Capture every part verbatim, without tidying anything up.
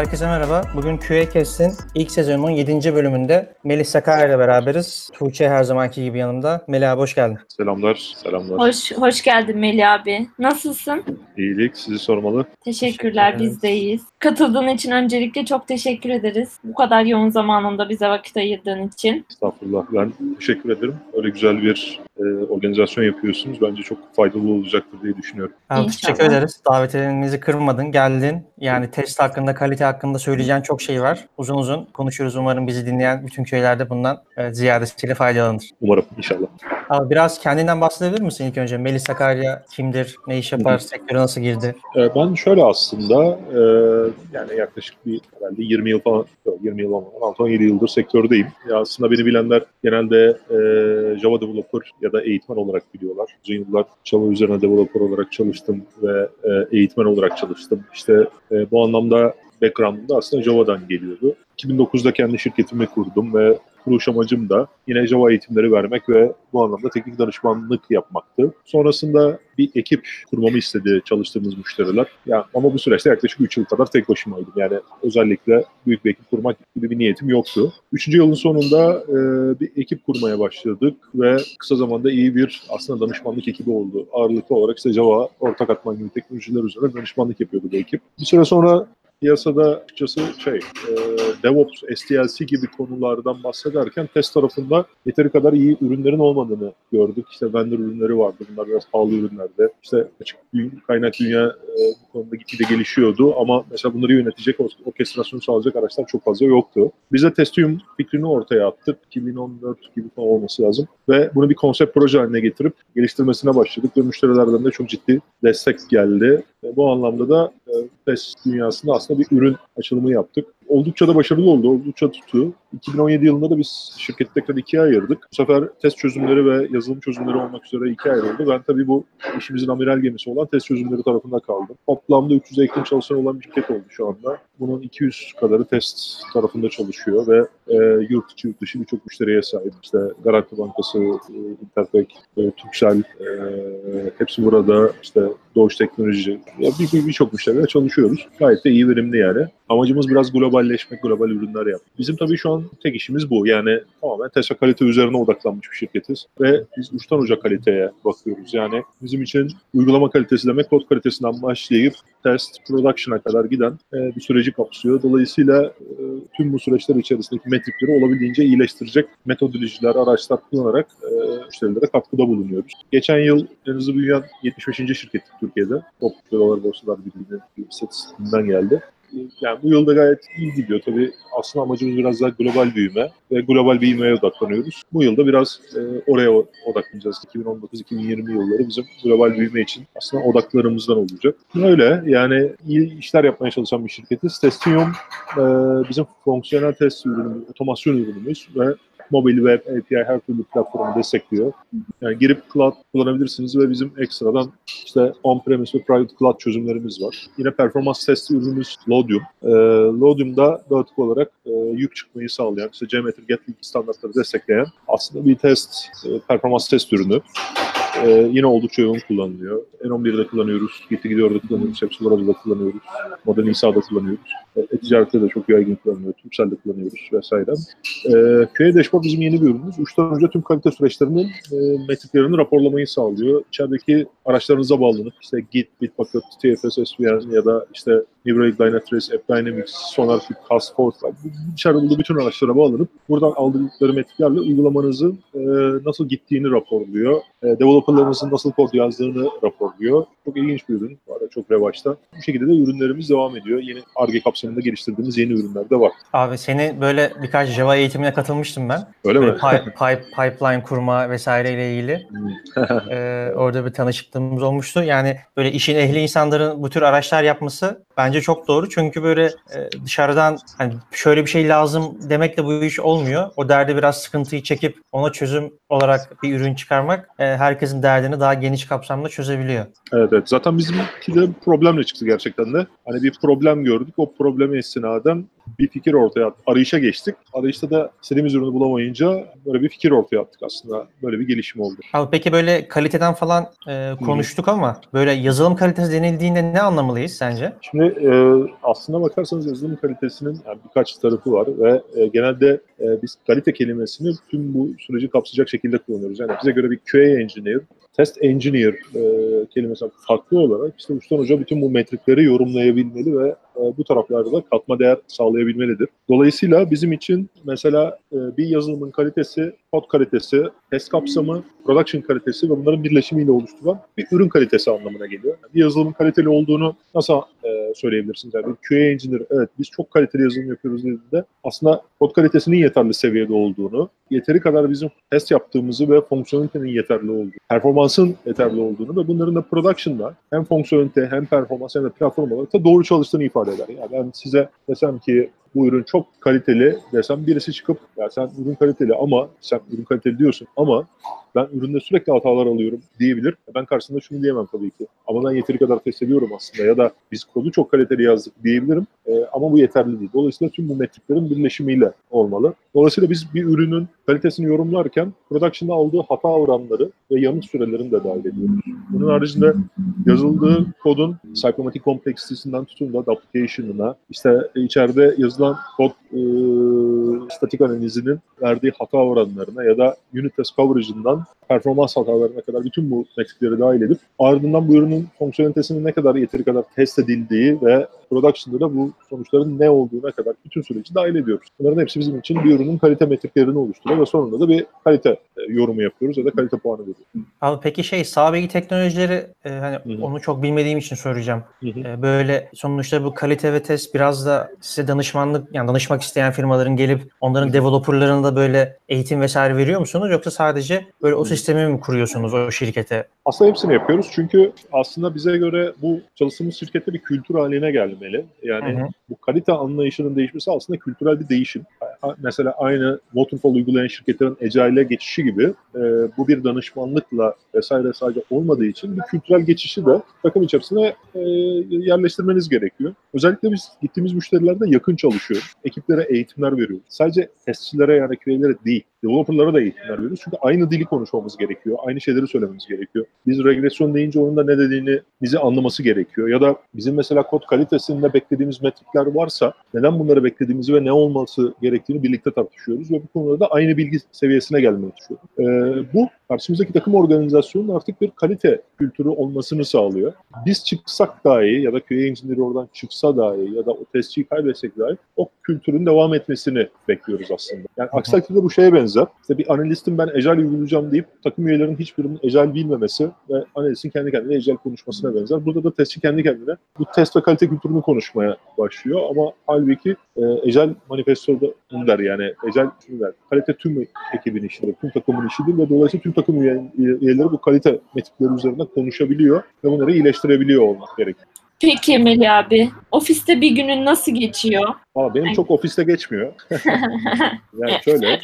Herkese merhaba. Bugün Q A Cast'in ilk sezonunun yedinci bölümünde Melih Sakarya ile beraberiz. Tuğçe her zamanki gibi yanımda. Melih abi hoş geldin. Selamlar, selamlar. Hoş, hoş geldin Melih abi. Nasılsın? İyilik, sizi sormalı. Teşekkürler, Teşekkür biz de iyiyiz. Katıldığın için öncelikle çok teşekkür ederiz. Bu kadar yoğun zamanında bize vakit ayırdığın için. Estağfurullah, ben teşekkür ederim. Öyle güzel bir e, organizasyon yapıyorsunuz. Bence çok faydalı olacaktır diye düşünüyorum. Abi, teşekkür ederiz. Davetlerimizi kırmadın, geldin. Yani test hakkında, kalite hakkında söyleyeceğin çok şey var. Uzun uzun konuşuruz. Umarım bizi dinleyen bütün köylerde bundan e, ziyadesiyle faydalanır. Umarım, inşallah. Abi, biraz kendinden bahsedebilir misin ilk önce? Melih Sakarya kimdir, ne iş yapar, sektöre nasıl girdi? E, ben şöyle aslında... E, Yani yaklaşık bir herhalde yirmi yıl falan, yirmi yıl ama on yedi yıldır sektördeyim. Ya aslında beni bilenler genelde e, Java developer ya da eğitmen olarak biliyorlar. Uzun yıllar Java üzerine developer olarak çalıştım ve e, eğitmen olarak çalıştım. İşte e, bu anlamda background'um da aslında Java'dan geliyordu. iki bin dokuzda kendi şirketimi kurdum ve kuruluş amacım da yine Java eğitimleri vermek ve bu anlamda teknik danışmanlık yapmaktı. Sonrasında bir ekip kurmamı istedi çalıştığımız müşteriler. Ya, ama bu süreçte yaklaşık üç yıl kadar tek başımaydım. Yani özellikle büyük bir ekip kurmak gibi bir niyetim yoktu. üçüncü yılın sonunda e, bir ekip kurmaya başladık ve kısa zamanda iyi bir aslında danışmanlık ekibi oldu. Ağırlıklı olarak işte Java, ortak atman gibi teknolojiler üzerine danışmanlık yapıyordu bu ekip. Bir süre sonra piyasada açıkçası şey, e, DevOps, S D L C gibi konulardan bahsederken test tarafında yeteri kadar iyi ürünlerin olmadığını gördük. İşte vendor ürünleri vardı. Bunlar biraz pahalı ürünlerdi. İşte açık kaynak dünya e, bu konuda gitgide gelişiyordu ama mesela bunları yönetecek, orkestrasyonu sağlayacak araçlar çok fazla yoktu. Biz de Testium fikrini ortaya attık. iki bin on dört gibi falan olması lazım. Ve bunu bir konsept proje haline getirip geliştirmesine başladık ve müşterilerden de çok ciddi destek geldi. E, bu anlamda da e, test dünyasında aslında bir ürün açılımı yaptık. Oldukça da başarılı oldu, oldukça tuttu. iki bin on yedi yılında da biz şirketi tekrar ikiye ayırdık. Bu sefer test çözümleri ve yazılım çözümleri olmak üzere ikiye ayrıldı. Ben tabii bu işimizin amiral gemisi olan test çözümleri tarafında kaldım. Toplamda üç yüze yakın çalışan olan bir şirket oldu şu anda. Bunun iki yüz kadarı test tarafında çalışıyor ve e, yurt içi yurt dışı birçok müşteriye sahip. İşte Garanti Bankası, e, Intertek, e, Turkcell, e, hepsi burada. İşte Doğuş Teknoloji, birçok bir, bir müşteriyle çalışıyoruz. Gayet de iyi, verimli yani. Amacımız biraz globalleşmek, global ürünler yapmak. Bizim tabii şu an tek işimiz bu. Yani tamamen test ve kalite üzerine odaklanmış bir şirketiz. Ve biz uçtan uca kaliteye bakıyoruz. Yani bizim için uygulama kalitesi demek kod kalitesinden başlayıp test, production'a kadar giden e, bir süreci kapsıyor. Dolayısıyla e, tüm bu süreçler içerisindeki metrikleri olabildiğince iyileştirecek metodolojiler, araçlar kullanarak e, müşterilere katkıda bulunuyoruz. Geçen yıl en hızlı büyüyen yetmiş beşinci şirkettik Türkiye'de. Toplu dolar borsalar birliğinin bir istatistiğinden geldi. Yani bu yılda gayet iyi gidiyor. Tabii aslında amacımız biraz daha global büyüme ve global büyümeye odaklanıyoruz. Bu yılda biraz e, oraya odaklanacağız. iki bin on dokuz iki bin yirmi yılları bizim global büyüme için aslında odaklarımızdan olacak. Öyle yani iyi işler yapmaya çalışan bir şirketiz. Testium e, bizim fonksiyonel test ürünümüz, otomasyon ürünümüz ve mobil web, A P I her türlü platformu destekliyor. Yani girip cloud kullanabilirsiniz ve bizim ekstradan işte on-premise ve private cloud çözümlerimiz var. Yine performans testi ürünümüz Lodium. Ee, Lodium'da dağıtık olarak e, yük çıkmayı sağlayan, işte Geometry, Gatling standartları destekleyen aslında bir test, e, performans test ürünü. Ee, yine oldukça yoğun kullanılıyor. en on birde kullanıyoruz, Git dört de kullanıyoruz, Hepsiburada'da kullanıyoruz, Modern İsa'da kullanıyoruz. E-ticarette de çok yaygın kullanılıyor, Turkcell'de kullanıyoruz vesaire. Ee, Q A Dashboard bizim yeni bir ürünümüz. Uçtan önce tüm kalite süreçlerinin e, metriklerini raporlamayı sağlıyor. İçerideki araçlarınıza bağlanıp, işte Git, Bitbucket, T F S, S V N ya da işte Nivray, Dynatrace, AppDynamics, SonarQube, Castforce, içeride bulduğu bütün araçlara bağlanıp buradan aldıkları metriklerle uygulamanızın e, nasıl gittiğini raporluyor. E, developerlarımızın nasıl kod yazdığını raporluyor. Çok ilginç bir ürün. Bu arada çok revaçta. Bu şekilde de ürünlerimiz devam ediyor. Yeni Ar-Ge kapsamında geliştirdiğimiz yeni ürünler de var. Abi, seni böyle birkaç Java eğitimine katılmıştım ben. Öyle böyle mi? Pipe, pipe, pipeline kurma vesaireyle ilgili. ee, orada bir tanışıklığımız olmuştu. Yani böyle işin ehli insanların bu tür araçlar yapması bence çok doğru. Çünkü böyle dışarıdan hani şöyle bir şey lazım demekle bu iş olmuyor. O derdi biraz sıkıntıyı çekip ona çözüm olarak bir ürün çıkarmak herkesin derdini daha geniş kapsamda çözebiliyor. Evet evet. Zaten bizimki de problemle çıktı gerçekten de. Hani bir problem gördük. O problemi istinaden bir fikir ortaya attık. Arayışa geçtik. Arayışta da istediğimiz ürünü bulamayınca böyle bir fikir ortaya attık aslında. Böyle bir gelişim oldu. Abi peki böyle kaliteden falan e, konuştuk hmm. ama böyle yazılım kalitesi denildiğinde ne anlamalıyız sence? Şimdi e, aslına bakarsanız yazılım kalitesinin yani birkaç tarafı var ve e, genelde e, biz kalite kelimesini tüm bu süreci kapsayacak şekilde kullanıyoruz. Yani bize göre bir Q A engineer, test engineer e, kelimesi farklı olarak işte Uçtan Hoca bütün bu metrikleri yorumlayabilmeli ve e, bu taraflarda da katma değer sağlayabilmelidir. Dolayısıyla bizim için mesela e, bir yazılımın kalitesi, kod kalitesi, test kapsamı, production kalitesi ve bunların birleşimiyle oluşturan bir ürün kalitesi anlamına geliyor. Yani bir yazılımın kaliteli olduğunu nasıl e, söyleyebilirsiniz? Yani Q A engineer, evet biz çok kaliteli yazılım yapıyoruz dediğinde aslında kod kalitesinin yeterli seviyede olduğunu, yeteri kadar bizim test yaptığımızı ve fonksiyonelitenin yeterli olduğunu, performansın yeterli olduğunu ve bunların da production'da hem fonksiyonelite hem performans hem de platform olarak da doğru çalıştığını ifade eder. Yani ben size desem ki bu ürün çok kaliteli desem birisi çıkıp ya sen ürün kaliteli ama sen ürün kaliteli diyorsun ama ben üründe sürekli hatalar alıyorum diyebilir. Ben karşısında şunu diyemem tabii ki. Ama ben yeteri kadar test ediyorum aslında ya da biz kodu çok kaliteli yazdık diyebilirim e, ama bu yeterli değil. Dolayısıyla tüm bu metriklerin birleşimiyle olmalı. Dolayısıyla biz bir ürünün kalitesini yorumlarken production'da aldığı hata oranları ve yanıt sürelerini de dahil ediyoruz. Bunun haricinde yazıldığı kodun cyclomatic kompleksitesinden tutun da adaptation'ına, işte içeride yazılan kod e, statik analizinin verdiği hata oranlarına ya da unit test coverage'ından performans hatalarına kadar bütün bu metrikleri dahil edip ardından bu ürünün fonksiyonelitesinin ne kadar yeteri kadar test edildiği ve production'da da bu sonuçların ne olduğuna kadar bütün süreci dahil ediyoruz. Bunların hepsi bizim için bir ürünün kalite metriklerini oluşturuyor ve sonunda da bir kalite yorumu yapıyoruz ya da kalite puanı veriyoruz. Abi peki şey sağ bilgi teknolojileri e, hani Hı-hı. onu çok bilmediğim için soracağım. E, böyle sonuçta bu kalite ve test biraz da size danışmanlık yani danışmak isteyen firmaların gelip onların Hı-hı. developerlarına da böyle eğitim vesaire veriyor musunuz yoksa sadece böyle o Hı-hı. sistemi mi kuruyorsunuz o şirkete? Aslında hepsini yapıyoruz çünkü aslında bize göre bu çalıştığımız şirkette bir kültür haline gelmeli. Yani Hı-hı. bu kalite anlayışının değişmesi aslında kültürel bir değişim. Mesela aynı waterfall uygulayan şirketlerin Agile'e geçişi gibi e, bu bir danışmanlıkla vesaire sadece olmadığı için bir kültürel geçişi de takım içerisine e, yerleştirmeniz gerekiyor. Özellikle biz gittiğimiz müşterilerde yakın çalışıyoruz. Ekiplere eğitimler veriyoruz. Sadece testçilere yani Q A'lere değil, developerlara da eğitimler veriyoruz. Çünkü aynı dili konuşmamız gerekiyor. Aynı şeyleri söylememiz gerekiyor. Biz regresyon deyince onun da ne dediğini bizi anlaması gerekiyor. Ya da bizim mesela kod kalitesinde beklediğimiz metrikler varsa neden bunları beklediğimizi ve ne olması gerektiğini birlikte tartışıyoruz ve bu konuda da aynı bilgi seviyesine gelmeye çalışıyoruz. Ee, bu karşımızdaki takım organizasyonunun artık bir kalite kültürü olmasını sağlıyor. Biz çıksak dahi ya da Q A engineer'i oradan çıksa dahi ya da o testçiyi kaybetsek dahi o kültürün devam etmesini bekliyoruz aslında. Yani aksi takdirde bu şeye benzer. İşte bir analistin ben Agile uygulayacağım deyip takım üyelerinin hiçbirinin Agile bilmemesi ve analistin kendi kendine Agile konuşmasına benzer. Burada da testçi kendi kendine bu test ve kalite kültürünü konuşmaya başlıyor ama halbuki e, Agile manifestoda der yani Agile der. Kalite tüm ekibin işidir, tüm takımın işidir ve dolayısıyla tüm takım üyeleri bu kalite metrikleri üzerinde konuşabiliyor ve bunları iyileştirebiliyor olmak gerekiyor. Peki Melih abi, ofiste bir günün nasıl geçiyor? Aa, benim çok ofiste geçmiyor. Yani şöyle, e,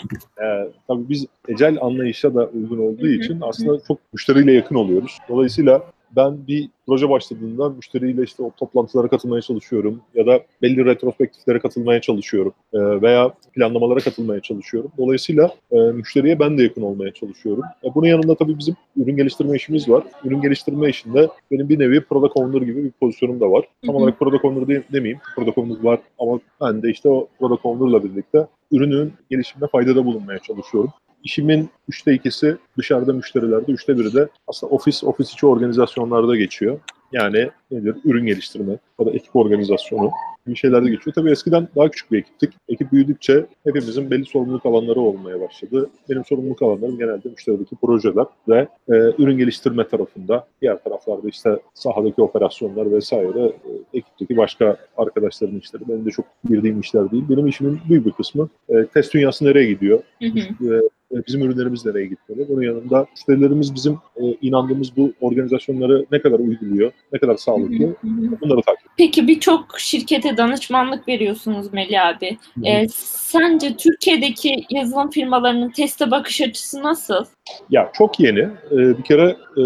tabii biz Agile anlayışa da uygun olduğu için aslında çok müşteriyle yakın oluyoruz. Dolayısıyla ben bir proje başladığında müşteriyle işte o toplantılara katılmaya çalışıyorum ya da belli retrospektiflere katılmaya çalışıyorum veya planlamalara katılmaya çalışıyorum. Dolayısıyla müşteriye ben de yakın olmaya çalışıyorum. Bunun yanında tabii bizim ürün geliştirme işimiz var. Ürün geliştirme işinde benim bir nevi product owner gibi bir pozisyonum da var. Tam olarak product owner demeyeyim. Product owner var ama ben de işte o product owner'la birlikte ürünün gelişimine faydada bulunmaya çalışıyorum. İşimin üçte ikisi dışarıda müşterilerde, üçte biri de aslında ofis, ofis içi organizasyonlarda geçiyor. Yani nedir? Ürün geliştirme ya da ekip organizasyonu gibi şeylerde geçiyor. Tabii eskiden daha küçük bir ekiptik. Ekip büyüdükçe hepimizin belli sorumluluk alanları olmaya başladı. Benim sorumluluk alanlarım genelde müşterideki projeler ve e, ürün geliştirme tarafında. Diğer taraflarda işte sahadaki operasyonlar vesaire, e, ekipteki başka arkadaşların işleri. Benim de çok girdiğim işler değil. Benim işimin büyük bir kısmı e, test dünyası nereye gidiyor? Hı hı. E, Bizim ürünlerimiz nereye gitmeli? Bunun yanında müşterilerimiz bizim e, inandığımız bu organizasyonları ne kadar uyguluyor, ne kadar sağlıklı, bunları takip ediyor. Peki birçok şirkete danışmanlık veriyorsunuz Melih abi. E, sence Türkiye'deki yazılım firmalarının teste bakış açısı nasıl? Ya çok yeni. E, bir kere e,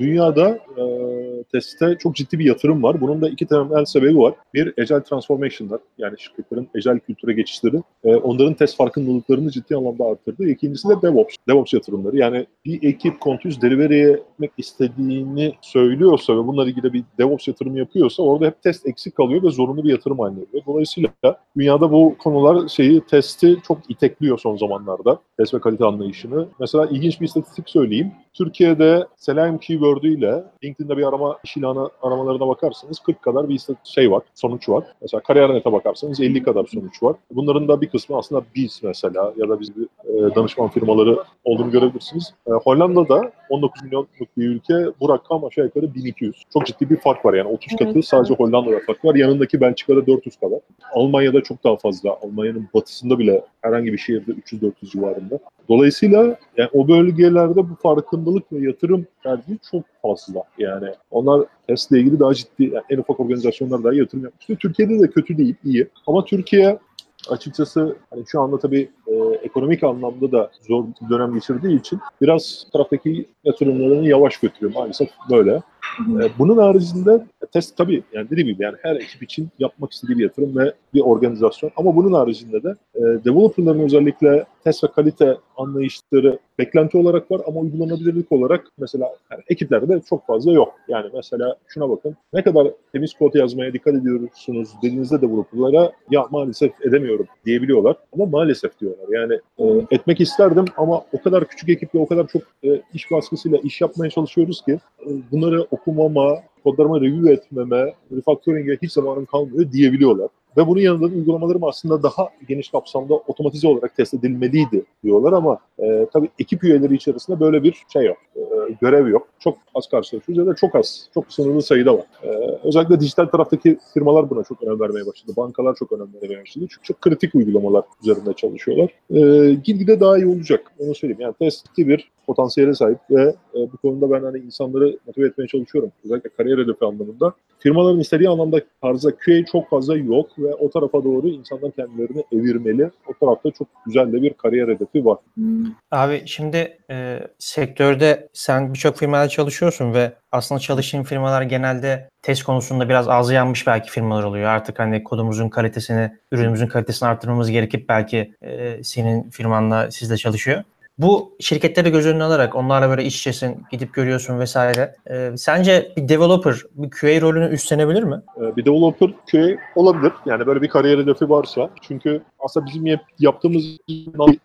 dünyada e, teste çok ciddi bir yatırım var. Bunun da iki temel sebebi var. Bir, Agile Transformation'lar, yani şirketlerin Agile kültüre geçişleri, onların test farkındalıklarını ciddi anlamda arttırdı. İkincisi de DevOps. DevOps yatırımları. Yani bir ekip continuous delivery etmek istediğini söylüyorsa ve bununla ilgili bir DevOps yatırımı yapıyorsa orada hep test eksik kalıyor ve zorunlu bir yatırım haline geliyor. Dolayısıyla dünyada bu konular şeyi, testi çok itekliyor son zamanlarda. Test ve kalite anlayışını. Mesela ilginç bir istatistik söyleyeyim. Türkiye'de Selenium keyword ile LinkedIn'de bir arama iş ilanı aramalarına bakarsanız kırk kadar bir şey var, sonuç var. Mesela Kariyer nokta net'e bakarsanız elli kadar sonuç var. Bunların da bir kısmı aslında biz mesela ya da biz bir e, danışman firmaları olduğunu görebilirsiniz. E, Hollanda'da on dokuz milyonluk bir ülke, bu rakam aşağı yukarı bin iki yüz. Çok ciddi bir fark var yani otuz katı sadece Hollanda'da fark var. Yanındaki Belçika'da dört yüz kadar. Almanya'da çok daha fazla. Almanya'nın batısında bile herhangi bir şehirde üç yüz dört yüz civarında. Dolayısıyla yani o bölgelerde bu farkındalık ve yatırım tercihi çok fazla. Yani onlar testle ilgili daha ciddi, yani en ufak organizasyonlar daha yatırım yapmıştı. Türkiye'de de kötü değil, iyi. Ama Türkiye açıkçası hani şu anda tabii e, ekonomik anlamda da zor dönem geçirdiği için biraz taraftaki yatırımlarını yavaş götürüyor. Maalesef böyle. E, bunun haricinde test tabii yani dediğim gibi yani her ekip için yapmak istediği bir yatırım ve bir organizasyon. Ama bunun haricinde de e, developerların özellikle test ve kalite anlayışları beklenti olarak var ama uygulanabilirlik olarak mesela yani ekiplerde çok fazla yok. Yani mesela şuna bakın, ne kadar temiz kod yazmaya dikkat ediyorsunuz dediğinizde developerlara ya maalesef edemiyorum diyebiliyorlar ama maalesef diyorlar. Yani e, etmek isterdim ama o kadar küçük ekiple o kadar çok e, iş baskısıyla iş yapmaya çalışıyoruz ki e, bunları okumama, kodlarıma review etmeme, refactoring'e hiç zamanım kalmıyor diyebiliyorlar. Ve bunun yanında uygulamalarım aslında daha geniş kapsamda otomatize olarak test edilmeliydi diyorlar ama e, tabii ekip üyeleri içerisinde böyle bir şey yok, e, görev yok. Çok az karşılaşıyoruz ya da çok az, çok sınırlı sayıda var. E, özellikle dijital taraftaki firmalar buna çok önem vermeye başladı, bankalar çok önem vermeye başladı. Çünkü çok kritik uygulamalar üzerinde çalışıyorlar. E, gitgide daha iyi olacak, onu söyleyeyim. Yani testli bir potansiyele sahip ve e, bu konuda ben hani insanları motive etmeye çalışıyorum. Özellikle kariyer hedefi anlamında. Firmaların istediği anlamda tarzda Q A çok fazla yok ve o tarafa doğru insanlar kendilerini evirmeli. O tarafta çok güzel de bir kariyer hedefi var. Abi şimdi e, sektörde sen birçok firmada çalışıyorsun ve aslında çalıştığın firmalar genelde test konusunda biraz ağzı yanmış belki firmalar oluyor. Artık hani kodumuzun kalitesini, ürünümüzün kalitesini arttırmamız gerekip belki e, senin firmanla sizle çalışıyor. Bu şirketleri göz önüne alarak onlarla böyle iç içesin, gidip görüyorsun vesaire. Ee, sence bir developer bir Q A rolünü üstlenebilir mi? Ee, bir developer Q A olabilir. Yani böyle bir kariyer hedefi varsa. Çünkü aslında bizim yap- yaptığımız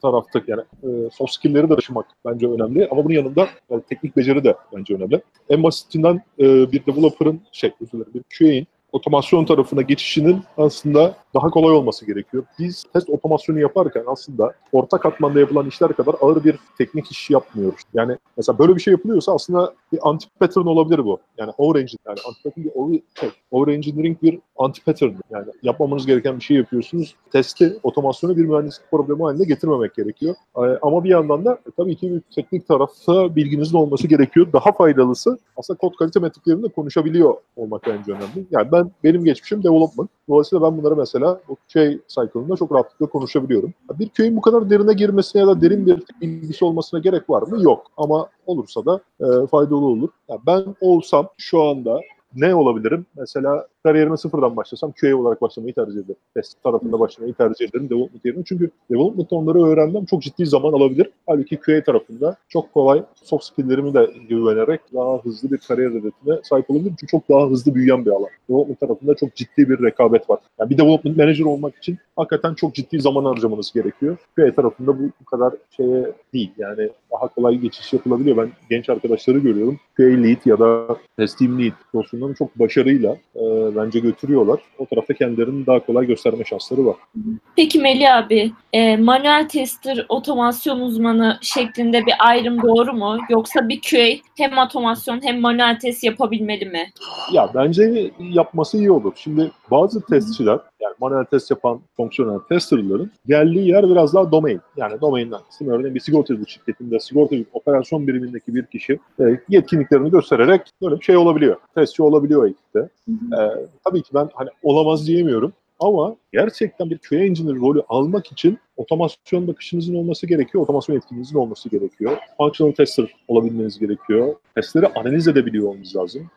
tarafta yani e, soft skill'leri de taşımak bence önemli. Ama bunun yanında yani teknik beceri de bence önemli. En basitinden e, bir developer'ın şey, bir Q A'nin otomasyon tarafına geçişinin aslında daha kolay olması gerekiyor. Biz test otomasyonu yaparken aslında orta katmanda yapılan işler kadar ağır bir teknik iş yapmıyoruz. Yani mesela böyle bir şey yapılıyorsa aslında bir anti-pattern olabilir bu. Yani over-engineering, yani anti-pattern şey, over-engineering bir anti-pattern. Yani yapmamanız gereken bir şey yapıyorsunuz. Testi, otomasyonu bir mühendislik problemi haline getirmemek gerekiyor. Ama bir yandan da tabii ki bir teknik tarafta bilginizin olması gerekiyor. Daha faydalısı aslında kod kalite metriklerini de konuşabiliyor olmak bence önemli. Yani ben benim geçmişim development. Dolayısıyla ben bunları mesela o Q A cycle'ında çok rahatlıkla konuşabiliyorum. Bir Q A'nin bu kadar derine girmesine ya da derin bir bilgisi olmasına gerek var mı? Yok. Ama olursa da e, faydalı olur. Yani ben olsam şu anda ne olabilirim? Mesela kariyerime sıfırdan başlasam Q A olarak başlamayı tercih ederim. Test tarafında başlamayı tercih ederim. Development yerine. Çünkü development'ta onları öğrenmem çok ciddi zaman alabilir. Halbuki Q A tarafında çok kolay soft skill'lerimi de güvenerek daha hızlı bir kariyer hedefine sahip olabilirim. Çünkü çok daha hızlı büyüyen bir alan. Development tarafında çok ciddi bir rekabet var. Yani bir development manager olmak için hakikaten çok ciddi zaman harcamanız gerekiyor. Q A tarafında bu kadar şeye değil. Yani daha kolay geçiş yapılabiliyor. Ben genç arkadaşları görüyorum. Q A lead ya da test team lead konusunda çok başarıyla e, bence götürüyorlar. O tarafta kendilerini daha kolay gösterme şansları var. Peki Melih abi, e, manuel tester, otomasyon uzmanı şeklinde bir ayrım doğru mu? Yoksa bir Q A hem otomasyon hem manuel test yapabilmeli mi? Ya bence yapması iyi olur. Şimdi bazı testçiler, yani manuel test yapan fonksiyonel testerların geldiği yer biraz daha domain. Yani domainden isim örneğin bir sigortacılık şirketinde sigortacılık operasyon birimindeki bir kişi e, yetkinliklerini göstererek böyle bir şey olabiliyor. Testçi olabiliyor ekipte. Ee, tabii ki ben hani olamaz diyemiyorum ama gerçekten bir Q A Engineer rolü almak için otomasyon bakışınızın olması gerekiyor, otomasyon etkinliğinizin olması gerekiyor. Functional tester olabilmeniz gerekiyor. Testleri analiz edebiliyor olmanız lazım.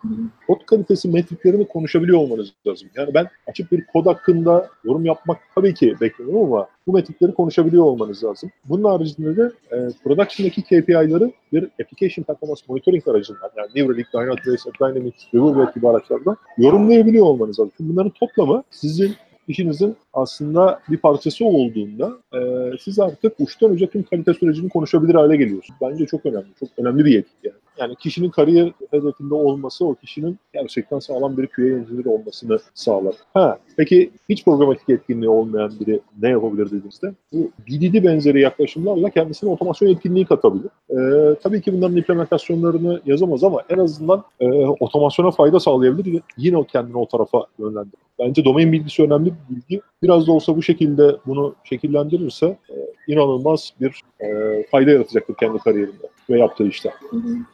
Kod kalitesi metriklerini konuşabiliyor olmanız lazım. Yani ben açık bir kod hakkında yorum yapmak tabii ki bekliyorum ama bu metrikleri konuşabiliyor olmanız lazım. Bunun haricinde de e, production'daki K P I'ları bir application performance monitoring aracından, yani Neuralink, Dynatrace, AppDynamics, Riverbed gibi araçlardan yorumlayabiliyor olmanız lazım. Çünkü bunların toplamı sizin işinizin aslında bir parçası olduğunda e, siz artık uçtan uca tüm kalite sürecini konuşabilir hale geliyorsunuz. Bence çok önemli, çok önemli bir yetki yani. Yani kişinin kariyer hedefinde olması, o kişinin gerçekten sağlam bir Q A engineer olmasını sağlar. Ha, peki hiç programatik yetkinliği olmayan biri ne yapabilir dediğimizde, bu B D D benzeri yaklaşımlarla kendisine otomasyon yetkinliği katabilir. Ee, tabii ki bunların implementasyonlarını yazamaz ama en azından e, otomasyona fayda sağlayabilir. Yine o kendini o tarafa yönlendirir. Bence domain bilgisi önemli bir bilgi. Biraz da olsa bu şekilde bunu şekillendirirse e, inanılmaz bir e, fayda yaratacaktır kendi kariyerinde ve yaptığı işte.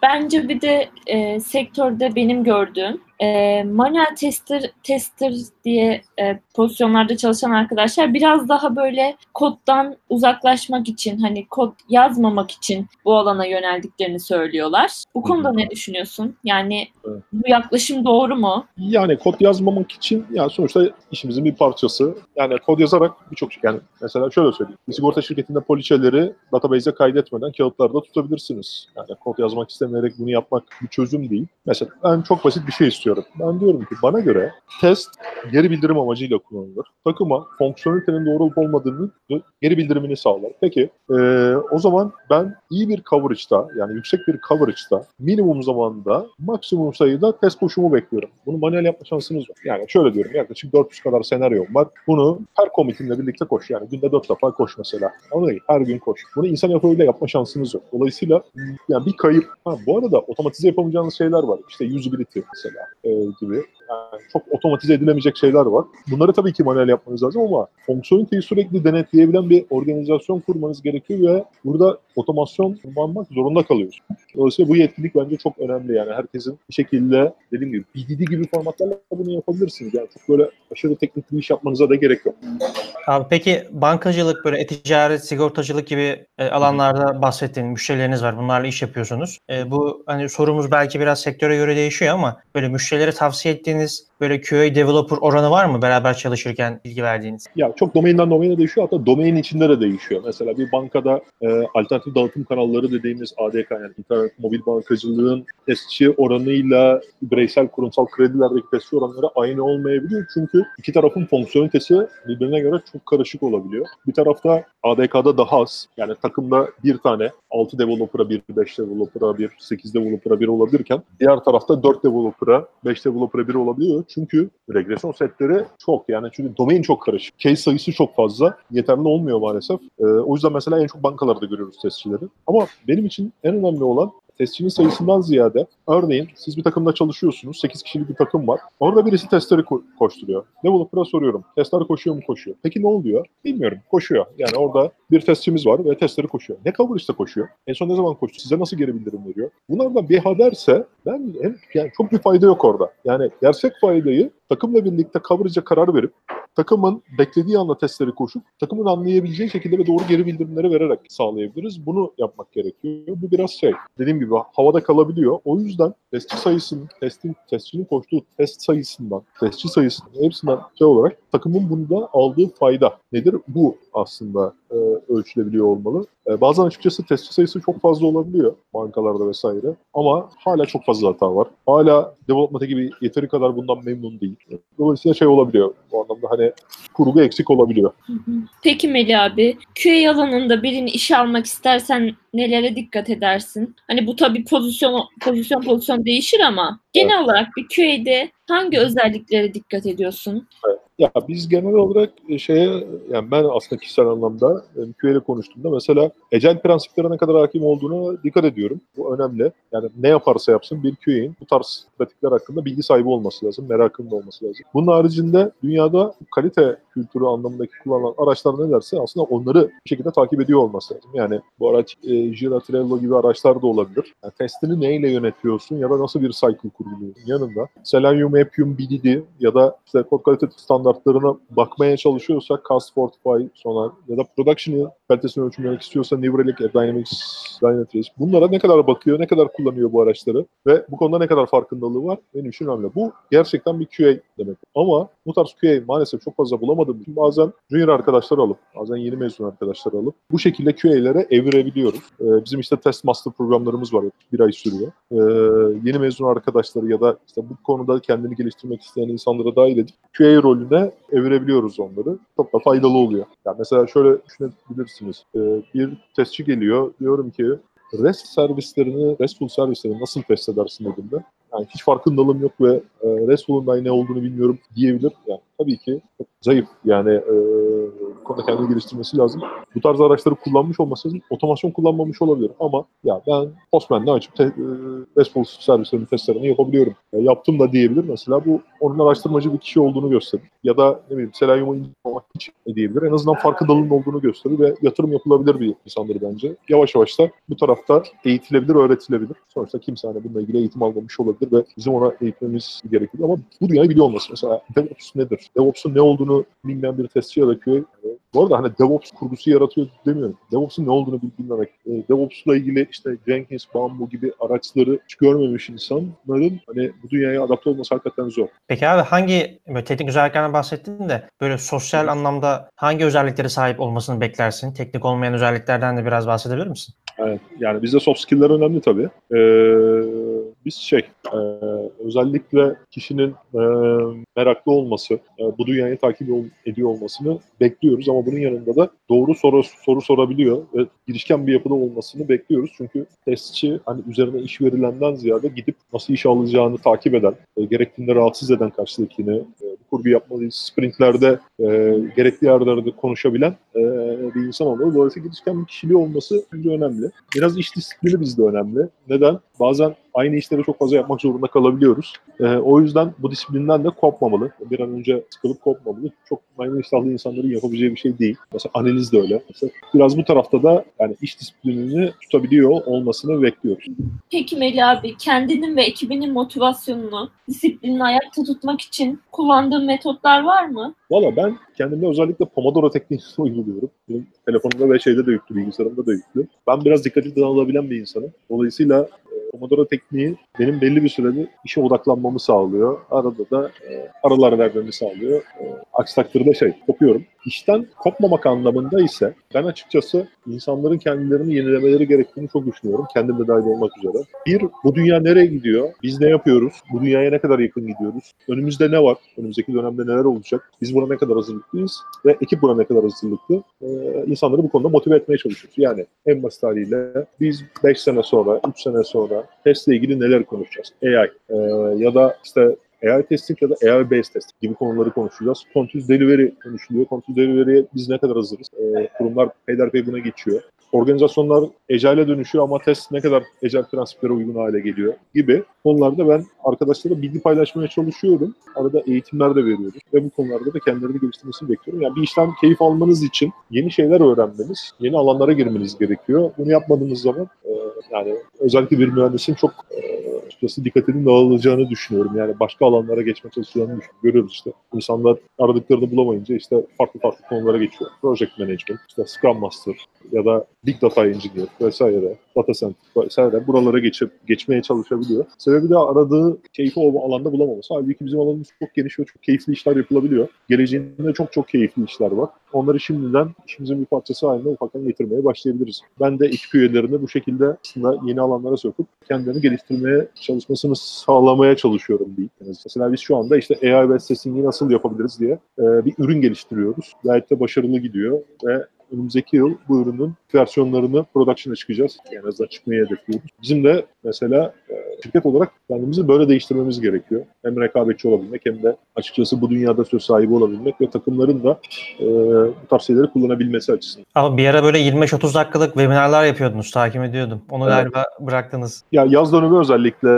Bence bir de e, sektörde benim gördüğüm e, manuel tester tester diye e, pozisyonlarda çalışan arkadaşlar biraz daha böyle koddan uzaklaşmak için, hani kod yazmamak için bu alana yöneldiklerini söylüyorlar. Bu konuda Hı-hı. ne düşünüyorsun? Yani evet. Bu yaklaşım doğru mu? Yani kod yazmamak için, yani sonuçta işimizin bir parçası. Yani kod yazarak birçok şey, yani mesela şöyle söyleyeyim. Bir sigorta şirketinde poliçeleri database'e kaydetmeden kağıtlarda tutabilirsiniz. Yani kod yazmak istemeyerek bunu yapmak bir çözüm değil. Mesela ben çok basit bir şey istiyorum. Ben diyorum ki bana göre test geri bildirim amacıyla kullanılır. Takıma fonksiyonelitenin doğru olup olmadığını geri bildirimini sağlar. Peki ee, o zaman ben iyi bir coverage'da, yani yüksek bir coverage'da minimum zamanda maksimum sayıda test koşumu bekliyorum. Bunu manuel yapma şansınız var. Yani şöyle diyorum, yaklaşık dört yüz kadar senaryom var. Bunu her commit'imle birlikte koş. Yani günde dört defa koş mesela. Anladın? Her gün koş. Bunu insan yapabiliyle yapma şansınız yok. Dolayısıyla yani bir kayıp. Ha, bu arada otomatize yapamayacağınız şeyler var. İşte usability mesela e, gibi. Yani çok otomatize edilemeyecek şeyler var. Bunları tabii ki manuel yapmanız lazım ama fonksiyoneliteyi sürekli denetleyebilen bir organizasyon kurmanız gerekiyor ve burada otomasyon kullanmak zorunda kalıyoruz. Dolayısıyla bu yetkinlik bence çok önemli. Yani herkesin bir şekilde, dediğim gibi, B D D gibi formatlarla bunu yapabilirsiniz. Yani çok böyle aşırı teknik bir iş yapmanıza da gerek yok. Abi peki bankacılık, böyle e-ticaret, sigortacılık gibi e, alanlarda bahsettiğiniz müşterileriniz var. Bunlarla iş yapıyorsunuz. E, bu hani sorumuz belki biraz sektöre göre değişiyor ama böyle müşterilere tavsiye ettiğiniz böyle Q A developer oranı var mı beraber çalışırken bilgi verdiğiniz? Ya çok domainden domaine değişiyor. Hatta domain içinde de değişiyor. Mesela bir bankada e, alternatif dağıtım kanalları dediğimiz A D K, yani internet mobil bankacılığın testçi oranıyla bireysel kurumsal kredilerdeki testçi oranları aynı olmayabiliyor. Çünkü iki tarafın fonksiyonelitesi birbirine göre çok karışık olabiliyor. Bir tarafta A D K'da daha az. Yani takımda bir tane altı developer'a bir, beş developer'a bir, sekiz developer'a bir olabilirken diğer tarafta dört developer'a, beş developer'a bir olabiliyor. Çünkü regresyon setleri çok, yani çünkü domain çok karışık. Case sayısı çok fazla. Yeterli olmuyor maalesef. Ee, o yüzden mesela en çok bankalarda görüyoruz testçileri. Ama benim için en önemli olan testçinin sayısından ziyade, örneğin siz bir takımda çalışıyorsunuz, sekiz kişilik bir takım var. Orada birisi testleri ko- koşturuyor. Developer'a soruyorum, testler koşuyor mu? Koşuyor. Peki ne oluyor? Bilmiyorum, koşuyor. Yani orada bir testçimiz var ve testleri koşuyor. Ne coverage'da koşuyor? En son ne zaman koştu? Size nasıl geri bildirim veriyor? Bunlardan bir haberse, ben yani çok bir fayda yok orada. Yani gerçek faydayı takımla birlikte coverage'a karar verip, takımın beklediği anda testleri koşup, takımın anlayabileceği şekilde ve doğru geri bildirimleri vererek sağlayabiliriz. Bunu yapmak gerekiyor. Bu biraz şey, dediğim gibi havada kalabiliyor. O yüzden testçi sayısının, testin, testçinin koştuğu test sayısından, testçi sayısının hepsinden şey olarak takımın bunda aldığı fayda nedir? Bu aslında e, ölçülebiliyor olmalı. E, bazen açıkçası testçi sayısı çok fazla olabiliyor bankalarda vesaire. Ama hala çok fazla hata var. Hala development gibi yeteri kadar bundan memnun değil. Dolayısıyla şey olabiliyor. Bu anlamda hani kurgu eksik olabiliyor. Peki Melih abi, Q A alanında birini işe almak istersen nelere dikkat edersin? Hani bu tabii pozisyon pozisyon pozisyon değişir ama genel evet. olarak bir Q A'de hangi özelliklere dikkat ediyorsun? Evet. Ya biz genel olarak şeye, yani ben aslında kişisel anlamda Q A ile konuştuğumda mesela Agile prensiplerine ne kadar hakim olduğuna dikkat ediyorum. Bu önemli. Yani ne yaparsa yapsın bir Q A'nin bu tarz pratikler hakkında bilgi sahibi olması lazım, merakının olması lazım. Bunun haricinde dünyada kalite kültürü anlamındaki kullanılan araçlar ne derse aslında onları bir şekilde takip ediyor olması lazım. Yani bu araç e, Giratrello gibi araçlar da olabilir. Yani testini neyle yönetiyorsun ya da nasıl bir cycle kuruluyorsun yanında. Selenium, Appium, B D D ya da işte kod kalite standartlarına bakmaya çalışıyorsak Cast, Fortify, Sonar ya da production'ı kalitesini ölçümlemek istiyorsa New Relic, AppDynamics, Dynatrace. Bunlara ne kadar bakıyor, ne kadar kullanıyor bu araçları ve bu konuda ne kadar farkındalığı var benim için önemli. Bu gerçekten bir Q A demek. Ama bu tarz Q A maalesef çok fazla bulamadım. Bazen junior arkadaşlar alıp, bazen yeni mezun arkadaşlar alıp bu şekilde Q A'lere evirebiliyoruz. Ee, bizim işte Test Master programlarımız var. Bir ay sürüyor. Ee, yeni mezun arkadaşları ya da işte bu konuda kendini geliştirmek isteyen insanlara dahil edip Q A rolüne evirebiliyoruz onları. Çok da faydalı oluyor. Yani mesela şöyle düşünebilirsiniz. Ee, bir testçi geliyor. Diyorum ki REST servislerini, RESTful servislerini nasıl test edersin dediğimde, yani hiç farkındalığım yok ve e, RESTful'un da ne olduğunu bilmiyorum diyebilir. Yani tabii ki çok zayıf. Yani e, konuda kendini geliştirmesi lazım. Bu tarz araçları kullanmış olması lazım. Otomasyon kullanmamış olabilir ama ya ben Postman'dan açıp te, e, RESTful servislerinin testlerini yapabiliyorum. E, yaptım da diyebilir. Mesela bu onun araştırmacı bir kişi olduğunu gösterir. Ya da ne bileyim Selenium'u incelemek hiç diyebilir. En azından farkındalığın olduğunu gösterir ve yatırım yapılabilir bir insandır bence. Yavaş yavaş da bu tarafta eğitilebilir, öğretilebilir. Sonuçta kimse hani bununla ilgili eğitim almamış olabilir ve bizim ona eğitmemiz gerekir. Ama bu dünyayı biliyor olması. Mesela DevOps nedir? DevOps'un ne olduğunu bilmeyen bir testçi ya da Q A. Bu arada hani DevOps kurgusu yaratıyor demiyorum. DevOps'un ne olduğunu bilmemek. DevOps'la ilgili işte Jenkins, Bamboo gibi araçları hiç görmemiş insanların hani bu dünyaya adapte olması hakikaten zor. Peki abi hangi teknik özelliklerden bahsettin de böyle sosyal evet. anlamda hangi özelliklere sahip olmasını beklersin? Teknik olmayan özelliklerden de biraz bahsedebilir misin? Evet. Yani bizde soft skill'ler önemli tabii. Eee Biz şey, e, özellikle kişinin e, meraklı olması, e, bu dünyayı takip ediyor olmasını bekliyoruz ama bunun yanında da doğru soru soru sorabiliyor ve girişken bir yapıda olmasını bekliyoruz. Çünkü testçi hani üzerine iş verilenden ziyade gidip nasıl iş alacağını takip eden, e, gerektiğinde rahatsız eden karşıdakini, e, kurgu yapmalıyız, sprintlerde e, gerekli yerlerde konuşabilen e, bir insan olmalı. Dolayısıyla girişken bir kişiliği olması önemli. Biraz iş disiplini bizde önemli. Neden? Bazen aynı işleri çok fazla yapmak zorunda kalabiliyoruz. E, o yüzden bu disiplinden de kopmamalı. Bir an önce sıkılıp kopmamalı. Çok aynı iştahlı insanların yapabileceği bir şey değil. Mesela analiz de öyle. Mesela biraz bu tarafta da yani iş disiplinini tutabiliyor olmasını bekliyoruz. Peki Melih abi, kendinin ve ekibinin motivasyonunu, disiplinini ayakta tutmak için kullandığın metotlar var mı? Valla ben kendimde özellikle Pomodoro tekniğini uyguluyorum. Benim telefonumda ve şeyde de yüklü, bilgisayarımda da yüklü. Ben biraz dikkatli dağılabilen bir insanım. Dolayısıyla Pomodoro tekniği benim belli bir sürede işe odaklanmamı sağlıyor. Arada da e, aralar vermemi sağlıyor. E, aksi takdirde şey, kopuyorum. İşten kopmamak anlamında ise ben açıkçası insanların kendilerini yenilemeleri gerektiğini çok düşünüyorum. Kendim de dahil olmak üzere. Bir, bu dünya nereye gidiyor? Biz ne yapıyoruz? Bu dünyaya ne kadar yakın gidiyoruz? Önümüzde ne var? Önümüzdeki dönemde neler olacak? Biz buna ne kadar hazırlıklıyız? Ve ekip buna ne kadar hazırlıklı? E, insanları bu konuda motive etmeye çalışıyoruz. Yani en basit haliyle biz beş sene sonra, üç sene sonra testle ilgili neler konuşacağız? A I e, ya da işte A I testing ya da A I-based testing gibi konuları konuşacağız. Continuous delivery konuşuluyor. Continuous delivery'ye biz ne kadar hazırız? E, kurumlar peyderpey buna geçiyor. Organizasyonlar agile'e dönüşüyor ama test ne kadar agile prensiplere uygun hale geliyor gibi konularda ben arkadaşlara bilgi paylaşmaya çalışıyorum. Arada eğitimler de veriyoruz ve bu konularda da kendilerini geliştirmesini bekliyorum. Yani bir işten keyif almanız için yeni şeyler öğrenmeniz, yeni alanlara girmeniz gerekiyor. Bunu yapmadığınız zaman e, yani özellikle bir mühendisin çok e, açıkçası dikkatinin dağılacağını düşünüyorum. Yani başka alanlara geçmek çalışacağını görüyoruz işte. İnsanlar aradıklarını bulamayınca işte farklı farklı konulara geçiyor. Project Management, işte Scrum Master ya da Big Data Engineer vesaire, Data Center vesaire buralara geçip geçmeye çalışabiliyor. Sebebi de aradığı keyfi o alanda bulamaması. Halbuki bizim alanımız çok geniş ve çok keyifli işler yapılabiliyor. Geleceğinde çok çok keyifli işler var. Onları şimdiden işimizin bir parçası haline ufaktan getirmeye başlayabiliriz. Ben de ekip üyelerini bu şekilde aslında yeni alanlara sokup kendilerini geliştirmeye çalışmasını sağlamaya çalışıyorum diyeyim. Mesela biz şu anda işte A I ve sesini nasıl yapabiliriz diye bir ürün geliştiriyoruz. Gayet de başarılı gidiyor ve önümüzdeki yıl bu ürünün versiyonlarını production'a çıkacağız. Yani azından çıkmayı hedefliyoruz. Bizim de mesela şirket olarak kendimizi böyle değiştirmemiz gerekiyor. Hem rekabetçi olabilmek hem de açıkçası bu dünyada söz sahibi olabilmek ve takımların da e, bu tarz şeyleri kullanabilmesi açısından. Ama bir ara böyle yirmi beş otuz dakikalık webinarlar yapıyordunuz, takip ediyordum. Onu evet. galiba bıraktınız. Ya yaz dönemi özellikle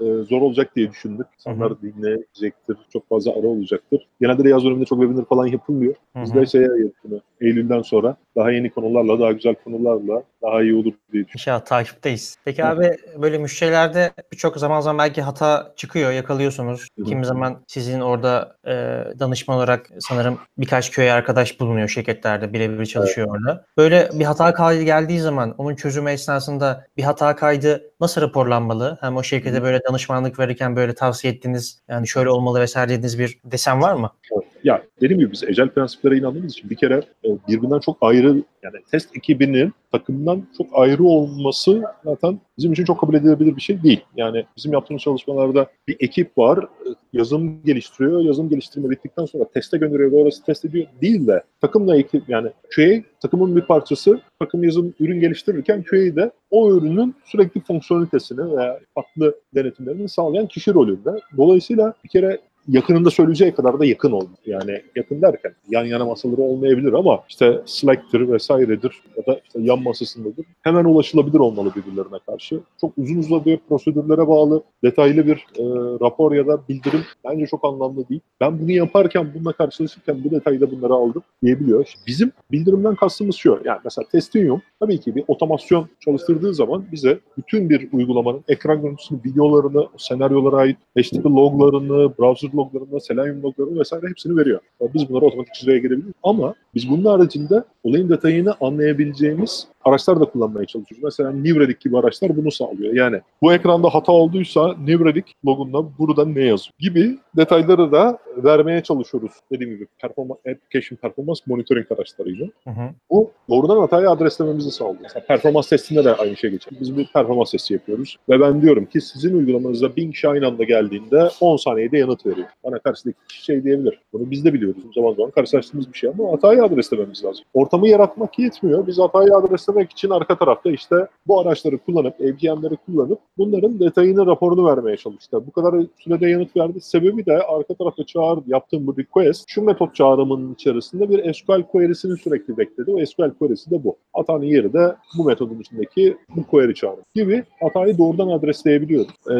e, zor olacak diye düşündük. İnsanlar Hı-hı. dinleyecektir, çok fazla ara olacaktır. Genelde de yaz döneminde çok webinar falan yapılmıyor. Biz de şeye yapıyoruz. Eylül'den sonra daha yeni konularla, daha güzel konularla daha iyi olur diye düşünüyorum. İnşallah takipteyiz. Peki evet. Abi böyle müşterilerde birçok zaman zaman belki hata çıkıyor, yakalıyorsunuz. Evet. Kimi zaman sizin orada e, danışman olarak sanırım birkaç köy arkadaş bulunuyor şirketlerde, birebir çalışıyor evet. orada. Böyle bir hata kaydı geldiği zaman onun çözümü esnasında bir hata kaydı nasıl raporlanmalı? Hem o şirkete böyle danışmanlık verirken böyle tavsiye ettiğiniz, yani şöyle olmalı vesaire dediğiniz bir desen var mı? Evet. Ya dediğim gibi biz ecel prensiplere inandığımız için bir kere birbirinden çok ayrı, yani test ekibinin takımdan çok ayrı olması zaten bizim için çok kabul edilebilir bir şey değil. Yani bizim yaptığımız çalışmalarda bir ekip var, yazılım geliştiriyor, yazılım geliştirme bittikten sonra teste gönderiyor ve orası test ediyor değil de takımla ekip, yani Q A takımın bir parçası, takım yazılım ürün geliştirirken Q A de o ürünün sürekli fonksiyonelitesini veya farklı denetimlerini sağlayan kişi rolünde. Dolayısıyla bir kere yakınında söyleyeceği kadar da yakın oldu. Yani yakın derken yan yana masaları olmayabilir ama işte Slack'tir vesairedir ya da işte yan masasındadır. Hemen ulaşılabilir olmalı birbirlerine karşı. Çok uzun uzadıya prosedürlere bağlı detaylı bir e, rapor ya da bildirim bence çok anlamlı değil. Ben bunu yaparken, bununla karşılaşırken bu detayı da bunları aldım diyebiliyor. Bizim bildirimden kastımız şu. Yani mesela Testinium tabii ki bir otomasyon çalıştırdığı zaman bize bütün bir uygulamanın ekran görüntüsünü, videolarını, senaryolara ait H T T P loglarını, browser loglarını, Selenium loglarını vesaire hepsini veriyor. Biz bunları otomatik süreye girebiliriz ama biz bunun haricinde olayın detayını anlayabileceğimiz araçlar da kullanmaya çalışıyoruz. Mesela Neuralink gibi araçlar bunu sağlıyor. Yani bu ekranda hata olduysa Neuralink logunda burada ne yazıyor gibi detayları da vermeye çalışıyoruz. Dediğim gibi performans, application performans monitoring araçlarıyla. Hı hı. Bu doğrudan hatayı adreslememizi sağlıyor. Mesela performans testinde de aynı şey geçiyor. Biz bir performans testi yapıyoruz ve ben diyorum ki sizin uygulamanızda bin kişi aynı anda geldiğinde on saniyede yanıt veriyor. Bana karşıdaki kişi şey diyebilir. Bunu biz de biliyoruz. Zaman zaman karşılaştığımız bir şey ama hatayı adreslememiz lazım. Ortamı yaratmak yetmiyor. Biz hatayı adreslemek için arka tarafta işte bu araçları kullanıp, A P M'leri kullanıp bunların detayını, raporunu vermeye çalıştılar. Bu kadar sürede yanıt verdi. Sebebi de arka tarafta çağır, yaptığım bu request şu metot çağrımının içerisinde bir S Q L query'sini sürekli bekledi. O S Q L query'si de bu. Hatanın yeri de bu metodun içindeki bu query çağrı gibi hatayı doğrudan adresleyebiliyoruz. Ee,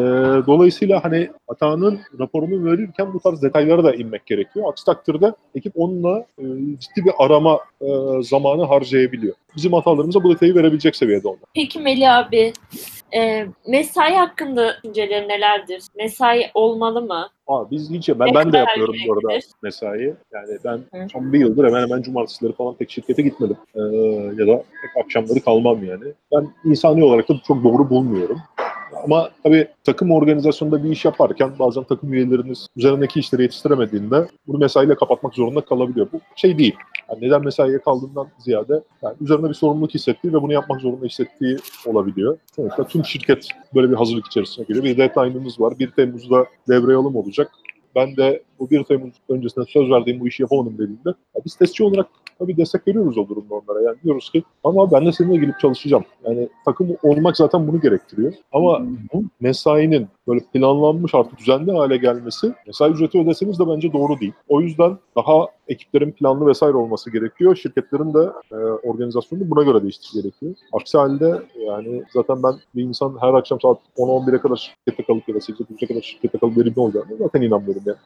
dolayısıyla hani hatanın raporunu verirken bu tarz detaylara da inmek gerekiyor. Aksi takdirde ekip onunla e, ciddi bir arama e, zamanı harcayabiliyor. Bizim hatalarımıza bu detayı verebilecek seviyede olmak. Peki Melih abi, e, mesai hakkında düşünceleri nelerdir? Mesai olmalı mı? Aa, biz hiç ben, ben de yapıyorum bu arada mesai. Yani ben Hı. son bir yıldır hemen hemen cumartesileri falan pek şirkete gitmedim. Ee, ya da pek akşamları kalmam yani. Ben insani olarak da çok doğru bulmuyorum. Ama tabii takım organizasyonunda bir iş yaparken bazen takım üyeleriniz üzerindeki işleri yetiştiremediğinde bunu mesaiyle kapatmak zorunda kalabiliyor. Bu şey değil. Yani neden mesaiye kaldığından ziyade yani üzerine bir sorumluluk hissettiği ve bunu yapmak zorunda hissettiği olabiliyor. Sonuçta tüm şirket böyle bir hazırlık içerisine giriyor. Bir deadline'ımız var. bir Temmuz'da devreye alım olacak. Ben de bu bir Temmuz öncesinde söz verdiğim bu işi yapamadım dediğimde ya biz testçi olarak tabii destek veriyoruz o durumda onlara. Yani diyoruz ki ama ben de seninle gelip çalışacağım. Yani takım olmak zaten bunu gerektiriyor. Ama bu mesainin böyle planlanmış artık düzenli hale gelmesi, mesai ücreti ödeseniz de bence doğru değil. O yüzden daha ekiplerin planlı vesaire olması gerekiyor. Şirketlerin de e, organizasyonunu buna göre değiştirmesi gerekiyor. Aksi halde yani zaten ben bir insan her akşam saat on on bire kadar şirkette kalıp ya da sekiz dokuza kadar şirkette kalıp verimli olacağını zaten inanmıyorum yani.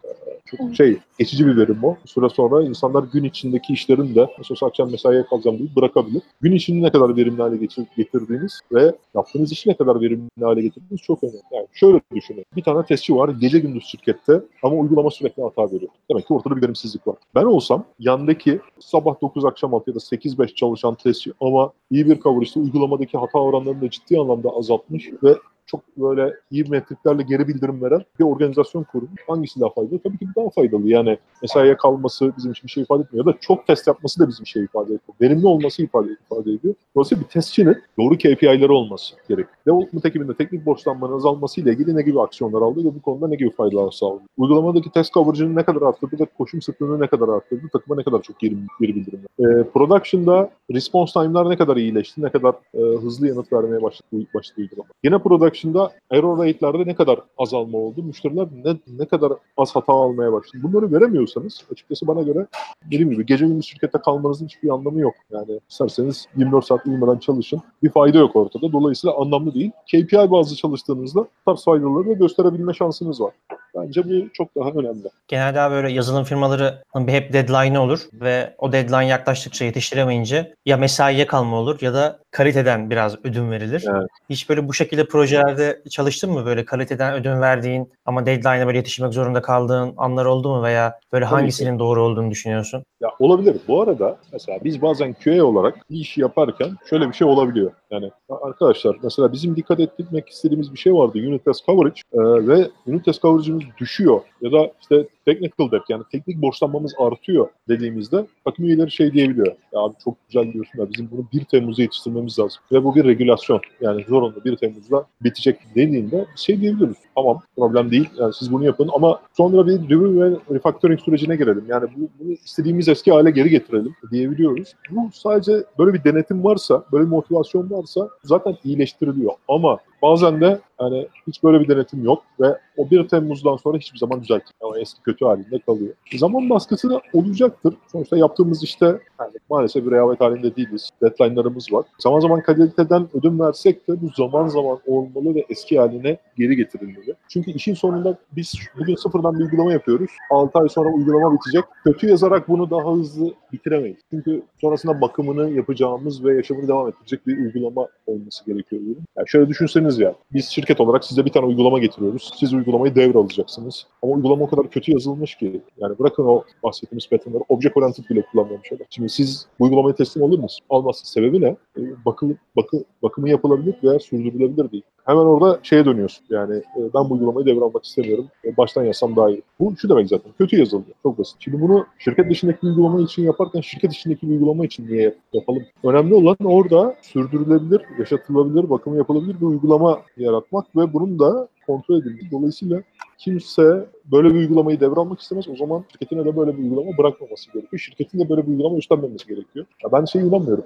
Çok şey, geçici bir verim o. Bir süre sonra insanlar gün içindeki işlerin de sosyal akşam mesaiye kalacağım diye bırakabilir. Gün içini ne kadar verimli hale getirdiğiniz ve yaptığınız işi ne kadar verimli hale getirdiğiniz çok önemli. Yani şöyle düşünün. Bir tane testçi var gece gündüz şirkette ama uygulama sürekli hata veriyor. Demek ki ortada bir verimsizlik var. Ben olsam yandaki sabah dokuz akşam altı ya da sekiz beş çalışan testçi ama iyi bir kavuruşta uygulamadaki hata oranlarını da ciddi anlamda azaltmış ve çok böyle iyi metriklerle geri bildirim veren bir organizasyon kurulmuş. Hangisi daha faydalı? Tabii ki bu daha faydalı. Yani mesaiye kalması bizim için bir şey ifade etmiyor. Ya da çok test yapması da bizim şey ifade ediyor. Verimli olması ifade, ifade ediyor. Dolayısıyla bir testçinin doğru K P I'leri olması gerek. Development ekibinde teknik borçlanmanın azalması ile ilgili ne gibi aksiyonlar aldı ve bu konuda ne gibi faydalar sağladı? Uygulamadaki test coverage'ını ne kadar arttırdı ve koşum sıklığını ne kadar arttırdı? Takıma ne kadar çok geri, geri bildirim verdi? E, production'da response time'lar ne kadar iyileşti? Ne kadar e, hızlı yanıt vermeye başladı, başladı uygulama? Yine production Şimdi error rate'lerde ne kadar azalma oldu? Müşteriler ne, ne kadar az hata almaya başladı? Bunları göremiyorsanız açıkçası bana göre dediğim gibi gece gündüz şirkette kalmanızın hiçbir anlamı yok. Yani isterseniz yirmi dört saat uyumadan çalışın. Bir fayda yok ortada. Dolayısıyla anlamlı değil. K P I bazlı çalıştığınızda bu tarz faydaları da gösterebilme şansınız var. Bence bu çok daha önemli. Genelde böyle yazılım firmalarının hep deadline'ı olur ve o deadline yaklaştıkça yetiştiremeyince ya mesaiye kalma olur ya da kaliteden biraz ödün verilir. Evet. Hiç böyle bu şekilde projelerde çalıştın mı? Böyle kaliteden ödün verdiğin ama deadline'a böyle yetişmek zorunda kaldığın anlar oldu mu veya böyle Tabii hangisinin ki. doğru olduğunu düşünüyorsun? Ya olabilir. Bu arada mesela biz bazen Q A olarak bir işi yaparken şöyle bir şey olabiliyor. Yani arkadaşlar mesela bizim dikkat etmek istediğimiz bir şey vardı. Unit test coverage ee, ve unit test coverage'ımız düşüyor ya da işte technical debt yani teknik borçlanmamız artıyor dediğimizde takım üyeleri şey diyebiliyor. Ya abi çok güzel diyorsun da bizim bunu bir Temmuz'a yetiştirmemiz lazım. Ve bu bir regülasyon. Yani zorunlu bir Temmuz'da bitecek dediğinde şey diyebiliyoruz. Tamam problem değil. Yani siz bunu yapın ama sonra bir review ve refactoring sürecine girelim. Yani bu, bunu istediğimiz eski hale geri getirelim diyebiliyoruz. Bu sadece böyle bir denetim varsa, böyle bir motivasyon varsa zaten iyileştiriliyor. Ama bazen de yani hiç böyle bir denetim yok ve o bir Temmuz'dan sonra hiçbir zaman düzeltilmiyor. Yani o eski kötü halinde kalıyor. Zaman baskısı da olacaktır. Sonuçta yaptığımız işte yani maalesef bir rehavet halinde değiliz. Deadline'larımız var. Zaman zaman kaliteden ödün versek de bu zaman zaman olmalı ve eski haline geri getirilmeli. Çünkü işin sonunda biz bugün sıfırdan bir uygulama yapıyoruz. altı ay sonra uygulama bitecek. Kötü yazarak bunu daha hızlı bitiremeyiz. Çünkü sonrasında bakımını yapacağımız ve yaşamını devam ettirecek bir uygulama olması gerekiyor. Yani şöyle düşünseniz ya. Biz şirket olarak size bir tane uygulama getiriyoruz. Siz uygulamayı devralacaksınız. Ama uygulama o kadar kötü yazılmış ki yani bırakın o bahsettiğimiz patternları object oriented bile kullanmamış öyle. Şimdi siz bu uygulamaya teslim olur musunuz? Almazsınız. Sebebi ne? E, bakı, bakı, bakımı yapılabilir veya sürdürülebilir değil. Hemen orada şeye dönüyorsun. Yani e, ben bu uygulamayı devralmak istemiyorum. E, baştan yazsam daha iyi. Bu şu demek zaten. Kötü yazıldı. Çok basit. Şimdi bunu şirket dışındaki uygulama için yaparken şirket içindeki uygulama için niye yapalım? Önemli olan orada sürdürülebilir, yaşatılabilir, bakımı yapılabilir bir uygulama yaratmak ve bunun da kontrol edilmesi. Dolayısıyla kimse böyle bir uygulamayı devralmak istemez. O zaman şirketine de böyle bir uygulama bırakmaması gerekiyor. Şirketin de böyle bir uygulama üstlenmemesi gerekiyor. Ya ben şey inanmıyorum.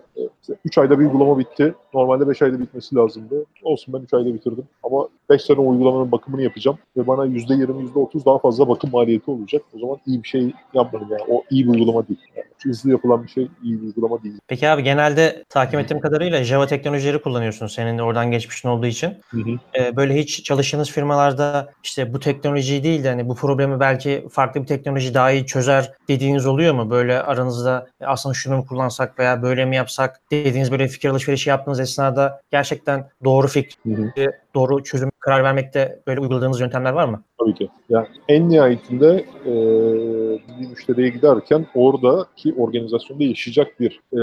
üç ayda bir uygulama bitti. Normalde beş ayda bitmesi lazımdı. Olsun ben üç ayda bitirdim. Ama beş sene o uygulamanın bakımını yapacağım. Ve bana yüzde yirmi, yüzde otuz daha fazla bakım maliyeti olacak. O zaman iyi bir şey yapmadım yani. O iyi bir uygulama değil. Yani hızlı yapılan bir şey iyi bir uygulama değil. Peki abi genelde takip ettiğim kadarıyla Java teknolojileri kullanıyorsun. Senin de oradan geçmişin olduğu için. Hı hı. Ee, böyle hiç çalıştığınız firmalarda işte bu teknoloji değil de hani bu problemi belki farklı bir teknoloji daha iyi çözer dediğiniz oluyor mu? Böyle aranızda aslında şunu mu kullansak veya böyle mi yapsak dediğiniz böyle fikir alışverişi yaptığınız esnada gerçekten doğru fikri, hı hı. doğru çözüm karar vermekte böyle uyguladığınız yöntemler var mı? Tabii ki. Yani en nihayetinde e, bir müşteriye giderken oradaki organizasyonda yaşayacak bir e,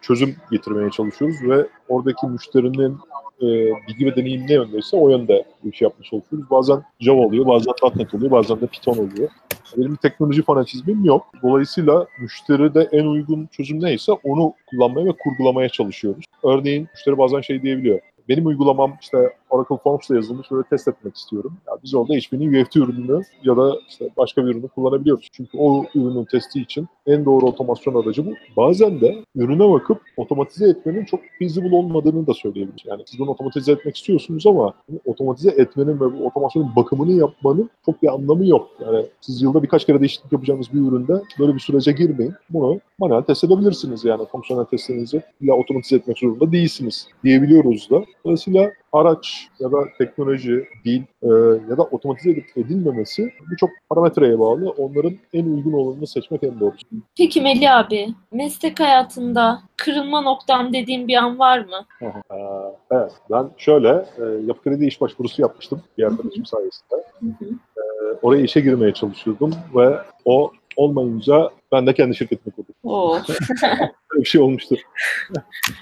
çözüm getirmeye çalışıyoruz ve oradaki müşterinin E, bilgi ve deneyim ne yöndeyse o yönde bir şey yapmış oluyoruz. Bazen Java oluyor, bazen .nokta net oluyor, bazen de Python oluyor. Benim teknoloji fanatizmim yok. Dolayısıyla müşteride en uygun çözüm neyse onu kullanmaya ve kurgulamaya çalışıyoruz. Örneğin müşteri bazen şey diyebiliyor. Benim uygulamam işte Oracle Forms'la yazılmış böyle test etmek istiyorum. Yani biz orada H P'nin U F T ürününü ya da işte başka bir ürünü kullanabiliyoruz. Çünkü o ürünün testi için en doğru otomasyon aracı bu. Bazen de ürüne bakıp otomatize etmenin çok feasible olmadığını da söyleyebiliriz. Yani siz bunu otomatize etmek istiyorsunuz ama otomatize etmenin ve bu otomasyonun bakımını yapmanın çok bir anlamı yok. Yani siz yılda birkaç kere değişiklik yapacağınız bir üründe böyle bir sürece girmeyin. Bunu manuel test edebilirsiniz yani fonksiyonel testlerinizi illa otomatize etmek zorunda değilsiniz diyebiliyoruz da. Dolayısıyla araç ya da teknoloji, dil e, ya da otomatize edip edilmemesi birçok parametreye bağlı. Onların en uygun olanını seçmek en doğrusu. Peki Melih abi, meslek hayatında kırılma noktam dediğin bir an var mı? Ee, evet, ben şöyle e, Yapı Kredi iş başvurusu yapmıştım bir arkadaşım sayesinde. E, oraya işe girmeye çalışıyordum ve o olmayınca ben de kendi şirketimi kurdum. Oh. Böyle bir şey olmuştur.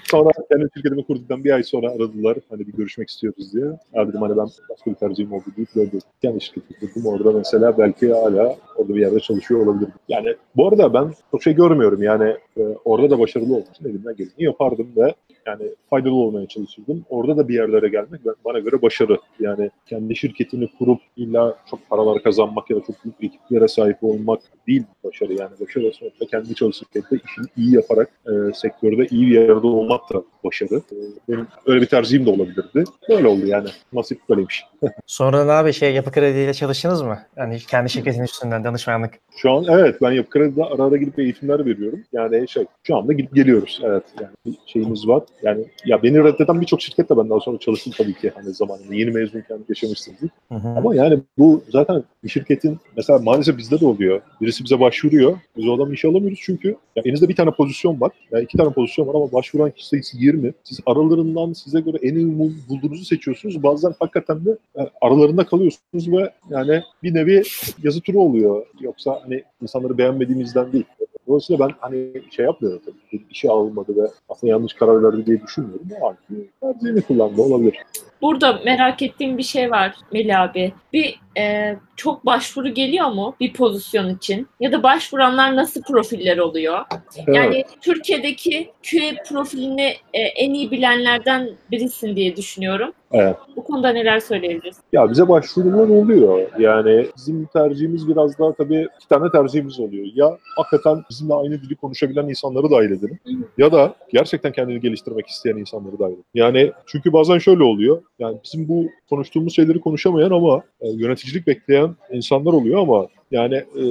Sonra kendi şirketimi kurduktan bir ay sonra aradılar. Hani bir görüşmek istiyoruz diye. Ya dedim hani ben başka bir tercihim oldu deyip böyle kendi şirketimi kurdum. Orada mesela belki hala orada bir yerde çalışıyor olabilirdim. Yani bu arada ben çok şey görmüyorum. Yani e, orada da başarılı olmak için elimden geleni yapardım ve yani faydalı olmaya çalışırdım. Orada da bir yerlere gelmek bana göre başarı. Yani kendi şirketini kurup illa çok paralar kazanmak ya da çok büyük ekiplere sahip olmak değil başarı. Yani başarı ve sonunda kendi çalışırken de işini iyi yaparak e, sektörde iyi bir yerde olmak da başarı. E, benim öyle bir tercihim de olabilirdi. Böyle oldu yani. Nasip böyleymiş. Sonradan abi şey Yapı Kredi ile çalıştınız mı? Yani kendi şirketin üstünden danışmanlık. Şu an evet ben Yapı Kredi'de ara ara gidip eğitimler veriyorum. Yani şey şu anda gidip geliyoruz. Evet yani şeyimiz var. Yani ya beni reddeden birçok şirketle ben daha sonra çalıştım tabii ki. Hani zamanında yeni mezunken yaşamışsınızdır. Hı hı. Ama yani bu zaten bir şirketin mesela maalesef bizde de oluyor. Birisi bize başvuruyor. Biz o adamı işe alamıyoruz çünkü ya elinizde bir tane pozisyon var. Yani iki tane pozisyon var ama başvuran kişi sayısı yirmi. Siz aralarından size göre en iyi bulduğunuzu seçiyorsunuz. Bazen hakikaten de yani aralarında kalıyorsunuz ve yani bir nevi yazı turu oluyor. Yoksa hani insanları beğenmediğimizden değil. Dolayısıyla ben hani şey yapmıyorum tabii. İşe alınmadı ve aslında yanlış karar verdi diye düşünmüyorum. Ama tercihini kullandı olabilir. Burada merak ettiğim bir şey var Melih abi. Bir e, çok başvuru geliyor mu bir pozisyon için? Ya da başvuranlar nasıl profiller oluyor? Evet. Yani Türkiye'deki Q A profilini e, en iyi bilenlerden birisin diye düşünüyorum. Evet. Bu konuda neler söyleyebiliriz? Ya bize başvurular oluyor. Yani bizim tercihimiz biraz daha tabii iki tane tercihimiz oluyor. Ya hakikaten bizimle aynı dili konuşabilen insanları dahil edelim. Ya da gerçekten kendini geliştirmek isteyen insanları dahil edelim. Yani çünkü bazen şöyle oluyor. Yani bizim bu konuştuğumuz şeyleri konuşamayan ama e, yöneticilik bekleyen insanlar oluyor ama yani e,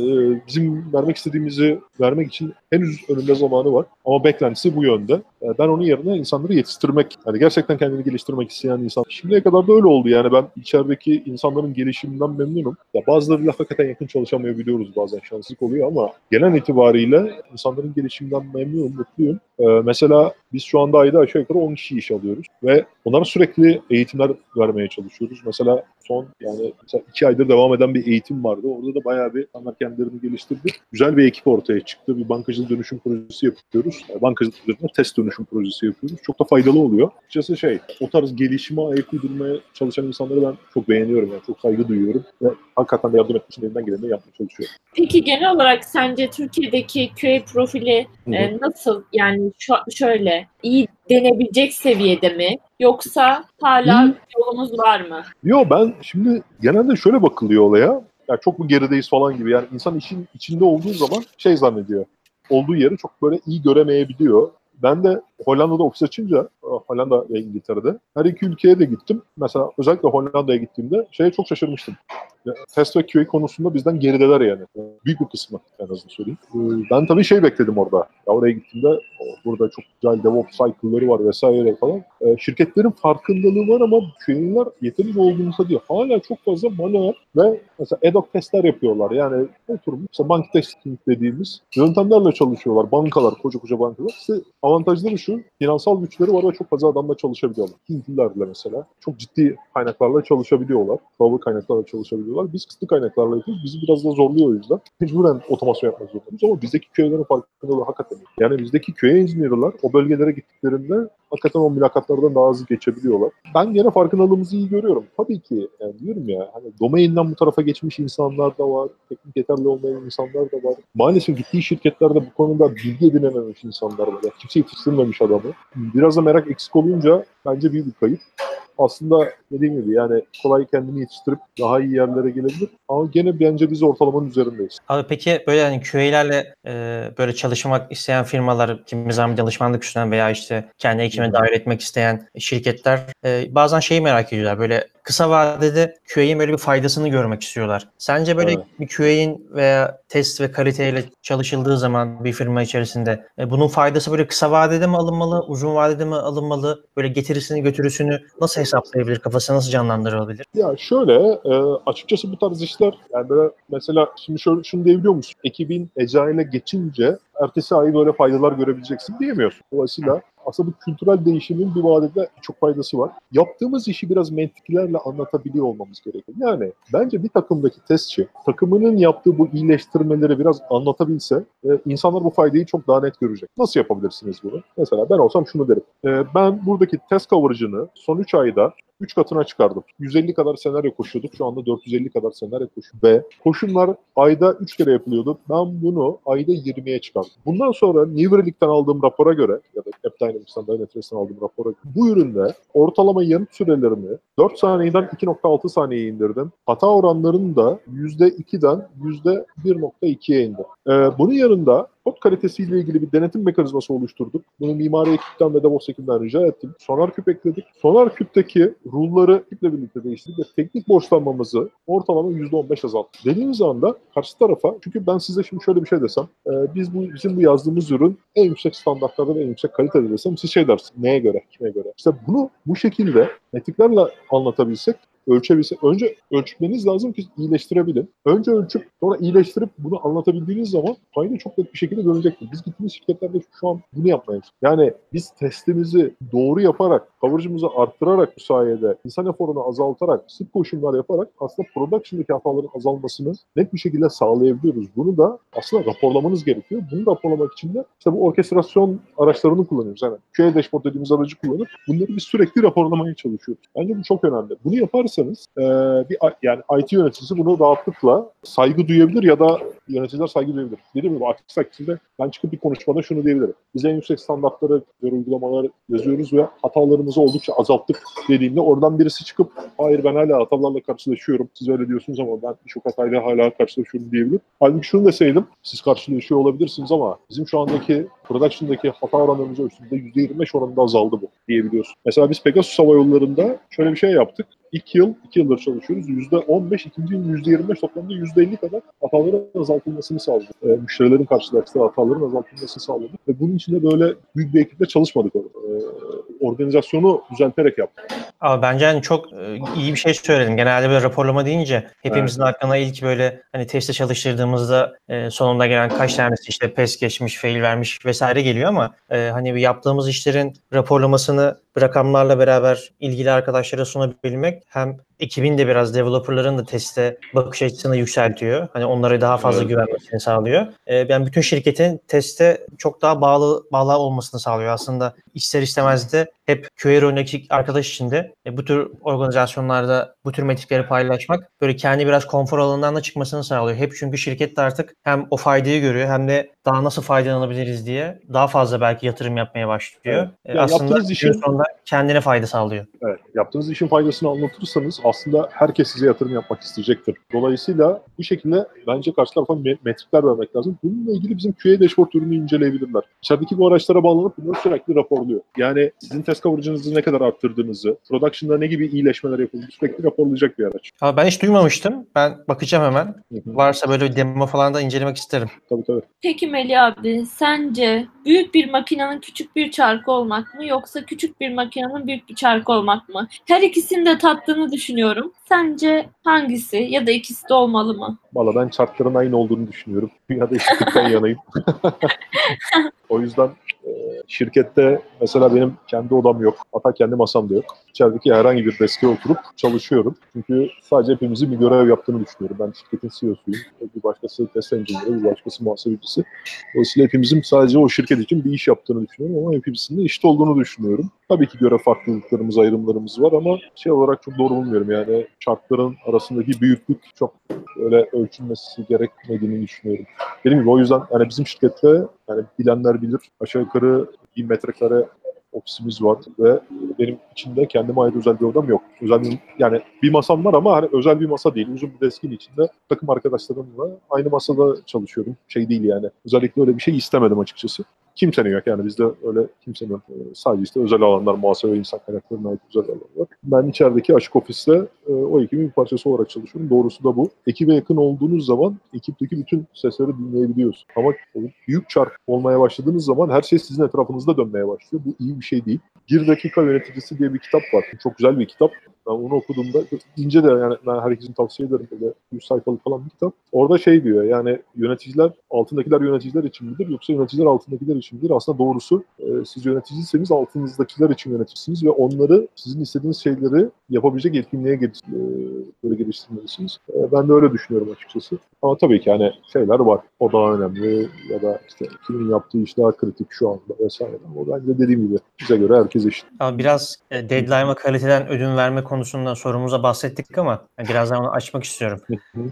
bizim vermek istediğimizi vermek için henüz önünde zamanı var ama beklentisi bu yönde. E, ben onun yerine insanları yetiştirmek, yani gerçekten kendini geliştirmek isteyen insan. Şimdiye kadar da öyle oldu yani ben içerideki insanların gelişiminden memnunum. Ya bazılarıyla hakikaten yakın çalışamayabiliyoruz bazen şanslık oluyor ama genel itibariyle insanların gelişiminden memnunum, mutluyum. E, mesela biz şu anda ayda aşağı yukarı on kişi iş alıyoruz ve onlara sürekli eğitimler vermeye çalışıyoruz. Mesela son yani mesela iki aydır devam eden bir eğitim vardı. Orada da bayağı bir insanlar kendilerini geliştirdi. Güzel bir ekip ortaya çıktı. Bir bankacılık dönüşüm projesi yapıyoruz. Yani bankacılıklarına test dönüşüm projesi yapıyoruz. Çok da faydalı oluyor. Açıkçası şey, o tarz gelişime ayak uydurmaya çalışan insanları ben çok beğeniyorum. Yani çok saygı duyuyorum. Ve hakikaten de yardım etmek için elinden geleni yapmaya çalışıyorum. Peki genel olarak sence Türkiye'deki Q A profili e, nasıl? Yani şo- şöyle iyi denebilecek seviyede mi? Yoksa hala hmm. yolumuz var mı? Yo ben şimdi genelde şöyle bakılıyor olaya. Ya çok mu gerideyiz falan gibi. Yani insan işin içinde olduğu zaman şey zannediyor. Olduğu yeri çok böyle iyi göremeyebiliyor. Ben de Hollanda'da ofis açınca, Hollanda ve İngiltere'de her iki ülkeye de gittim. Mesela özellikle Hollanda'ya gittiğimde şeye çok şaşırmıştım. Test ve Q A konusunda bizden gerideler yani. Büyük bir kısmı en azından söyleyeyim. Ben tabii şey bekledim orada. Ya oraya gittiğimde burada çok güzel DevOps cycle'ları var vesaire falan. Şirketlerin farkındalığı var ama Q A'lar yeterince olduğumuzda diyor. Hala çok fazla manuel ve mesela ad hoc testler yapıyorlar. Yani oturmuş mesela bank testing dediğimiz yöntemlerle çalışıyorlar. Bankalar, koca koca bankalar. İşte avantajları şu, finansal güçleri var ve çok fazla adamla çalışabiliyorlar. Hintlilerle mesela çok ciddi kaynaklarla çalışabiliyorlar. Favori kaynaklarla çalışabiliyorlar. Biz kısıtlı kaynaklarla yapıyoruz. Bizi biraz da zorluyor o yüzden. Mecburen otomasyon yapmak zorundayız ama bizdeki Q A'ların farkındalığı hakikaten. Yani bizdeki Q A engineer'lar o bölgelere gittiklerinde hakikaten o mülakatlardan daha hızlı geçebiliyorlar. Ben gene farkındalığımızı iyi görüyorum. Tabii ki yani diyorum ya hani domainden bu tarafa geçmiş insanlar da var. Teknik yeterli olmayan insanlar da var. Maalesef gittiği şirketlerde bu konuda bilgi edinememiş insanlar var. Yani kimse yetiştirmemiş adamı. Biraz da merak eksik olunca bence büyük bir kayıp. Aslında dediğim gibi yani kolay kendini yetiştirip daha iyi yerlere gelebilir. Ama gene bence biz ortalamanın üzerindeyiz. Abi peki böyle hani Q A'lerle e, böyle çalışmak isteyen firmalar, kimi zaman danışmanlık üstünden veya işte kendi ekibine dahil etmek isteyen şirketler e, bazen şeyi merak ediyorlar. Böyle kısa vadede Q A'nin böyle bir faydasını görmek istiyorlar. Sence böyle evet. bir Q A'nin veya test ve kaliteyle çalışıldığı zaman bir firma içerisinde e, bunun faydası böyle kısa vadede mi alınmalı, uzun vadede mi alınmalı? Böyle getirisini, götürüsünü nasıl hesaplayabilir, kafası nasıl canlandırabilir? Ya şöyle, e, açıkçası bu tarz işler yani böyle mesela şimdi şöyle, şunu diyebiliyor musun? Ekibin ecaile geçince ertesi ay böyle faydalar görebileceksin diyemiyorsun. Dolayısıyla aslında bu kültürel değişimin bir vadede çok faydası var. Yaptığımız işi biraz mentiklerle anlatabiliyor olmamız gerekiyor. Yani bence bir takımdaki testçi takımının yaptığı bu iyileştirmeleri biraz anlatabilse e, insanlar bu faydayı çok daha net görecek. Nasıl yapabilirsiniz bunu? Mesela ben olsam şunu derim. E, ben buradaki test coverage'ını son üç ayda üç katına çıkardım. yüz elli kadar senaryo koşuyorduk. Şu anda dört yüz elli kadar senaryo koşuyor. Ve koşumlar ayda üç kere yapılıyordu. Ben bunu ayda yirmiye çıkardım. Bundan sonra New Relic'ten aldığım rapora göre ya da AppDynamics'ten, Dynatrace'ten aldığım rapora göre bu üründe ortalama yanıt sürelerini dört saniyeden iki nokta altı saniyeye indirdim. Hata oranlarını da yüzde ikiden yüzde bir nokta ikiye indirdim. Ee, bunun yanında kod kalitesiyle ilgili bir denetim mekanizması oluşturduk. Bunu mimari ekipten ve DevOps ekibinden rica ettim. SonarQube ekledik. SonarQube'deki rule'ları ekiple birlikte değiştirdik ve teknik borçlanmamızı ortalama yüzde on beş azalttık. Dediğimiz anda karşı tarafa, çünkü ben size şimdi şöyle bir şey desem, e, biz bu bizim bu yazdığımız ürün en yüksek standartlarda ve en yüksek kalitede desem, siz şey dersiniz, neye göre, kime göre? İşte bunu bu şekilde metriklerle anlatabilsek, ölçebilsek, önce ölçmeniz lazım ki iyileştirebilin. Önce ölçüp sonra iyileştirip bunu anlatabildiğiniz zaman fayda çok net bir şekilde görülecektir. Biz gittiğimiz şirketlerde şu an bunu yapmayız. Yani biz testimizi doğru yaparak, coverage'ımızı arttırarak bu sayede, insan eforunu azaltarak, sık koşumlar yaparak aslında production'daki hataların azalmasını net bir şekilde sağlayabiliyoruz. Bunu da aslında raporlamanız gerekiyor. Bunu raporlamak için de işte bu orkestrasyon araçlarını kullanıyoruz. Yani Q A dashboard dediğimiz aracı kullanıp bunları biz sürekli raporlamaya çalışıyoruz. Bence bu çok önemli. Bunu yaparsanız Ee, bir yani I T yöneticisi bunu rahatlıkla saygı duyabilir ya da yöneticiler saygı duyabilir. Dediğim gibi aksi takdirde ben çıkıp bir konuşmada şunu diyebilirim. Biz en yüksek standartlara göre uygulamalar yazıyoruz ve hatalarımızı oldukça azalttık dediğimde oradan birisi çıkıp hayır ben hala hatalarla karşılaşıyorum. Siz öyle diyorsunuz ama ben birçok hatayla hala karşılaşıyorum diyebilir. Halbuki şunu deseydim, siz karşılaşıyor olabilirsiniz ama bizim şu andaki production'daki hata oranlarımızı ölçtüğümüzde yüzde yirmi beş oranında azaldı bu diyebiliyorsun. Mesela biz Pegasus Hava Yolları'nda şöyle bir şey yaptık. İki yıl, iki yıldır çalışıyoruz. yüzde on beş, ikinci yıl yüzde yirmi beş, toplamda yüzde elli kadar hataların azaltılmasını sağladık. E, müşterilerin karşılaştığı hataların azaltılmasını sağladık. Ve bunun için de böyle büyük bir ekiple çalışmadık. E, organizasyonu düzelterek yaptık. Abi bence hani çok e, iyi bir şey söyledim. Genelde böyle raporlama deyince hepimizin evet. Aklına ilk böyle hani teste çalıştırdığımızda e, sonunda gelen kaç tanesi işte pes geçmiş, fail vermiş vesaire geliyor ama e, hani yaptığımız işlerin raporlamasını rakamlarla beraber ilgili arkadaşlara sunabilmek hem ekibin de biraz developerların da teste bakış açısını yükseltiyor. Hani onlara daha fazla evet. Güvenmesini sağlıyor. Ee, yani bütün şirketin teste çok daha bağlı bağlı olmasını sağlıyor. Aslında ister istemez de hep Q R örneği arkadaş içinde e, bu tür organizasyonlarda bu tür metrikleri paylaşmak böyle kendi biraz konfor alanından da çıkmasını sağlıyor. Hep çünkü şirket de artık hem o faydayı görüyor hem de daha nasıl faydalanabiliriz diye daha fazla belki yatırım yapmaya başlıyor. Evet. Yani aslında işin sonunda kendine fayda sağlıyor. Evet. Yaptığınız işin faydasını anlatırsanız aslında herkes size yatırım yapmak isteyecektir. Dolayısıyla bu şekilde bence karşı tarafa metrikler vermek lazım. Bununla ilgili bizim Q A dashboard ürünü inceleyebilirler. İçerideki bu araçlara bağlanıp bunları sürekli raporluyor. Yani sizin test coverage'ınızı ne kadar arttırdığınızı, production'da ne gibi iyileşmeler yapıldı sürekli raporlayacak bir araç. Abi ben hiç duymamıştım. Ben bakacağım hemen. Hı-hı. Varsa böyle demo falan da incelemek isterim. Tabii tabii. Peki Melih abi, sence büyük bir makinenin küçük bir çarkı olmak mı yoksa küçük bir makinenin büyük bir çarkı olmak mı? Her ikisini de tattığını düşün. Düşünüyorum. Sence hangisi ya da ikisi de olmalı mı? Valla ben çarkların aynı olduğunu düşünüyorum. Dünyada eşitlikten yanayım. O yüzden e, şirkette mesela benim kendi odam yok. Hatta kendi masam da yok. İçerideki herhangi bir deske oturup çalışıyorum. Çünkü sadece hepimizin bir görev yaptığını düşünüyorum. Ben şirketin C E O'suyum. Bir başkası test engineer'ı, bir başkası muhasebecisi. Dolayısıyla hepimizin sadece o şirket için bir iş yaptığını düşünüyorum ama hepimizin de eşit olduğunu düşünüyorum. Tabii ki görev farklılıklarımız, ayrımlarımız var ama şey olarak çok doğru bulmuyorum. Yani çarkların arasındaki büyüklük çok öyle ölçülmesi gerekmediğini düşünüyorum. Dediğim gibi o yüzden yani bizim şirkette yani bilenler bilir aşağı yukarı bin metrekare ofisimiz var ve benim içinde kendime ait özel bir odam yok. Özel bir, yani bir masam var ama hani özel bir masa değil. Uzun bir deskin içinde takım arkadaşlarımla aynı masada çalışıyorum. Şey değil yani. Özellikle öyle bir şey istemedim açıkçası. Kimsenin yok yani bizde öyle kimsenin yok. Sadece işte özel alanlar, muhasebe, insan kaynaklarına ait özel alanlar var. Ben içerideki açık ofiste o ekibin bir parçası olarak çalışıyorum. Doğrusu da bu. Ekibe yakın olduğunuz zaman ekipteki bütün sesleri dinleyebiliyorsunuz. Ama büyük çark olmaya başladığınız zaman her şey sizin etrafınızda dönmeye başlıyor. Bu iyi bir şey değil. Bir dakika yöneticisi diye bir kitap var. Çok güzel bir kitap. Ben onu okuduğumda ince de yani ben herkesin tavsiye ederim böyle yüz sayfalık falan bir kitap. Orada şey diyor yani yöneticiler, altındakiler yöneticiler için midir yoksa yöneticiler altındakiler için midir? Aslında doğrusu e, siz yöneticiyseniz altınızdakiler için yöneticisiniz ve onları sizin istediğiniz şeyleri yapabilecek yetkinliğe geliş, e, böyle geliştirmelisiniz. E, ben de öyle düşünüyorum açıkçası. Ama tabii ki hani şeyler var. O daha önemli ya da işte kimin yaptığı iş daha kritik şu anda vesaire. O bence dediğim gibi bize göre herkes eşit. Ama biraz e, deadline'a kaliteden ödün verme konusundan sorumuza bahsettik ama yani birazdan onu açmak istiyorum.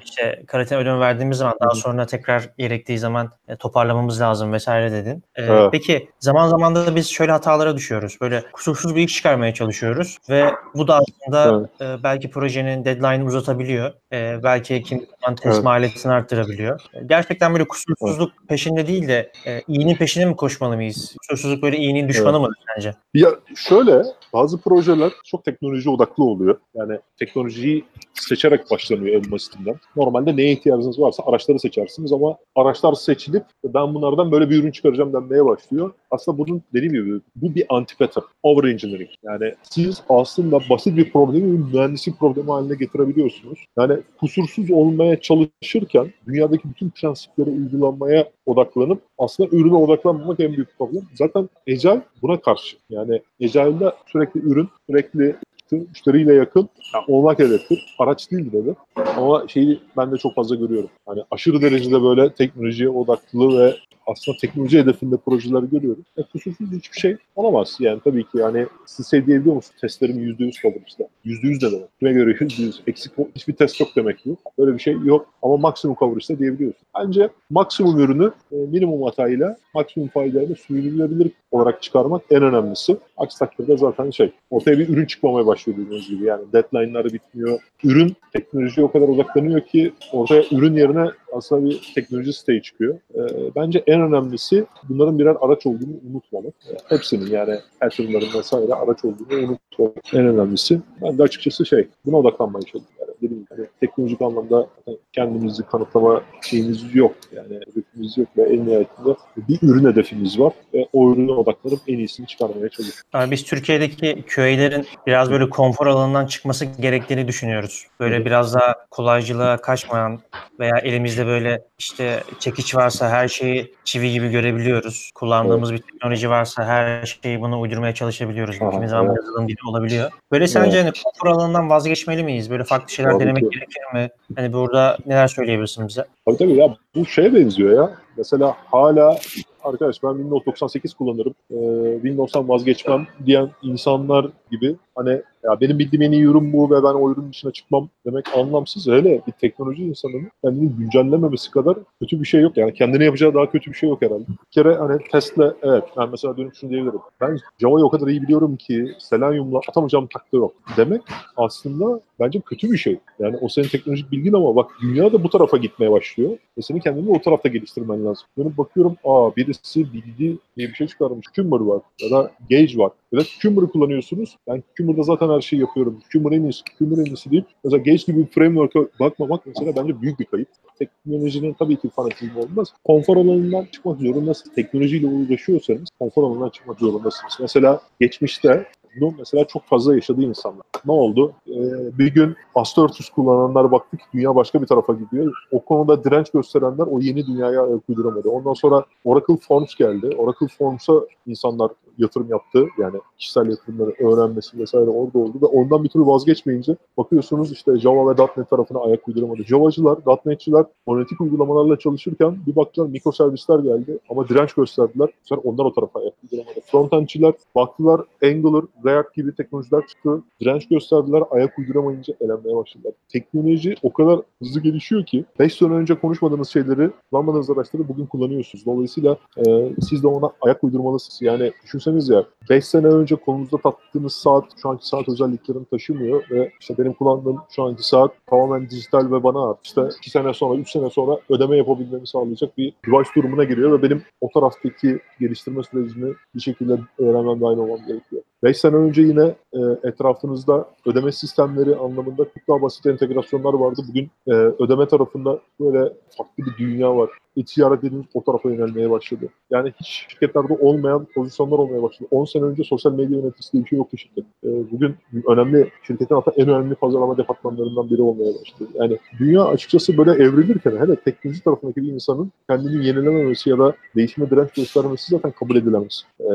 İşte kaliteden ödün verdiğimiz zaman daha sonra tekrar gerektiği zaman e, toparlamamız lazım vesaire dedin. E, evet. Peki zaman zaman da biz şöyle hatalara düşüyoruz. Böyle kusursuz bir iş çıkarmaya çalışıyoruz ve bu da aslında evet. e, belki projenin deadline'ını uzatabiliyor. E, belki kim test maliyetini arttırabiliyor. E, gerçekten böyle kusursuzluk evet. peşinde değil de e, iyinin peşine mi koşmalı mıyız? Kusursuzluk böyle iyinin düşmanı evet. mı sence? Ya şöyle bazı projeler çok teknoloji odaklı oluyor. Yani teknolojiyi seçerek başlanıyor en basitinden. Normalde neye ihtiyacınız varsa araçları seçersiniz ama araçlar seçilip ben bunlardan böyle bir ürün çıkaracağım denmeye başlıyor. Aslında bunun dediğim gibi bu bir anti-pattern, over-engineering. Yani siz aslında basit bir problemi mühendislik problemi haline getirebiliyorsunuz. Yani kusursuz olmaya çalışırken dünyadaki bütün prensiplere uygulanmaya odaklanıp aslında ürüne odaklanmamak en büyük problem. Zaten Agile buna karşı. Yani Agile'de sürekli ürün, sürekli müşteriyle yakın yani olmak hedeftir. Araç değil dedi. Ama şeyi ben de çok fazla görüyorum. Hani aşırı derecede böyle teknolojiye odaklı ve aslında teknoloji hedefinde projeler görüyorum. E, kusursuz hiçbir şey olamaz. Yani tabii ki yani siz şey diyebiliyor musunuz? Testlerim yüzde yüz kalır işte. yüzde yüz de demek. Kime göre yüzde yüz eksik hiçbir test yok demek yok. Böyle bir şey yok. Ama maksimum coverage işte diyebiliyorsun. Bence maksimum ürünü minimum hatayla maksimum faydayla sürdürülebilir olarak çıkarmak en önemlisi. Aksi takdirde zaten şey ortaya bir ürün çıkmamaya başlıyor dediğiniz gibi. Yani deadline'ları bitmiyor. Ürün teknolojiye o kadar odaklanıyor ki ortaya ürün yerine aslında bir teknoloji siteyi çıkıyor. E, bence en önemlisi bunların birer araç olduğunu unutmamak. E, hepsinin yani her türlülerin vesaire araç olduğunu unutmamak. En önemlisi. Ben de açıkçası şey buna odaklanmaya çalışıyorum. Yani dediğim gibi yani, teknolojik anlamda kendimizi kanıtlama şeyimiz yok. Yani hedefimiz yok ve en nihayetinde bir ürün hedefimiz var ve o ürüne odaklanıp en iyisini çıkarmaya çalışıyoruz. Yani biz Türkiye'deki köylerin biraz böyle konfor alanından çıkması gerektiğini düşünüyoruz. Böyle biraz daha kolaycılığa kaçmayan veya elimizde böyle işte çekiç varsa her şeyi çivi gibi görebiliyoruz. Kullandığımız evet. bir teknoloji varsa her şeyi buna uydurmaya çalışabiliyoruz. Kimi zaman yazılım dili olabiliyor. Böyle sence evet. hani konfor alanından vazgeçmeli miyiz? Böyle farklı şeyler Tabii denemek ki. Gerekir mi? Hani burada neler söyleyebilirsin bize? Tabii tabii ya bu şeye benziyor ya. Mesela hala arkadaş ben Windows doksan sekiz kullanırım, ee, Windows'tan vazgeçmem diyen insanlar gibi hani ya benim bildiğim en iyi ürün bu ve ben o ürünün dışına çıkmam demek anlamsız. Hele bir teknoloji insanının kendini güncellememesi kadar kötü bir şey yok. Yani kendine yapacağı daha kötü bir şey yok herhalde. Bir kere hani testle evet ben mesela dönüp şunu diyebilirim. Ben Java'yı o kadar iyi biliyorum ki Selenium'la atamayacağım takdir yok. Demek aslında bence kötü bir şey. Yani o senin teknolojik bilgin ama bak dünya da bu tarafa gitmeye başlıyor. Ve senin kendini o tarafta geliştirmen lazım. Dönüp bakıyorum aa birisi bilgi diye bir şey çıkarmış. Cucumber var ya da Gage var. Ya da Cucumber'ı kullanıyorsunuz. Ben Cucumber'da zaten her şeyi yapıyorum. Cucumber en iyisi, Cucumber en iyisi deyip mesela Gage gibi bir framework'a bakmamak mesela bence büyük bir kayıp. Teknolojinin tabii ki fanatizmi olmaz. Konfor alanından çıkmak zorundasınız. Teknolojiyle uğraşıyorsanız konfor alanından çıkmak zorundasınız. Mesela geçmişte bunu mesela çok fazla yaşadığı insanlar. Ne oldu? Ee, bir gün Astortus kullananlar baktı ki dünya başka bir tarafa gidiyor. O konuda direnç gösterenler o yeni dünyaya ayak uyduramadı. Ondan sonra Oracle Forms geldi. Oracle Forms'a insanlar yatırım yaptı. Yani kişisel yatırımları öğrenmesi vesaire orada oldu ve ondan bir türlü vazgeçmeyince bakıyorsunuz işte Java ve .nokta net tarafına ayak uyduramadı. Java'cılar, .nokta net'çiler analitik uygulamalarla çalışırken bir baktılar mikroservisler geldi ama direnç gösterdiler. Sonra ondan o tarafa ayak uyduramadı. Frontend'çiler baktılar Angular, React gibi teknolojiler çıktı. Direnç gösterdiler. Ayak uyduramayınca elenmeye başladılar. Teknoloji o kadar hızlı gelişiyor ki beş sene önce konuşmadığınız şeyleri, kullanmadığınız araçları bugün kullanıyorsunuz. Dolayısıyla e, siz de ona ayak uydurmalısınız. Yani düşünseniz ya beş sene önce konumuzda taktığınız saat şu anki saat özelliklerini taşımıyor ve işte benim kullandığım şu anki saat tamamen dijital ve bana ait. İşte iki sene sonra, üç sene sonra ödeme yapabilmemi sağlayacak bir device durumuna giriyor ve benim o taraftaki geliştirme sürecini bir şekilde öğrenmem dahil olmam gerekiyor. beş sene önce yine e, etrafınızda ödeme sistemleri anlamında çok daha basit entegrasyonlar vardı. Bugün e, ödeme tarafında böyle farklı bir dünya var. E-ticaret dediğimiz o tarafa yönelmeye başladı. Yani hiç şirketlerde olmayan pozisyonlar olmaya başladı. on sene önce sosyal medya yöneticisi diye bir şey yoktu şirket. E, bugün önemli, şirketin hatta en önemli pazarlama departmanlarından biri olmaya başladı. Yani dünya açıkçası böyle evrilirken hele teknoloji tarafındaki bir insanın kendini yenilememesi ya da değişime direnç göstermesi zaten kabul edilemez. E,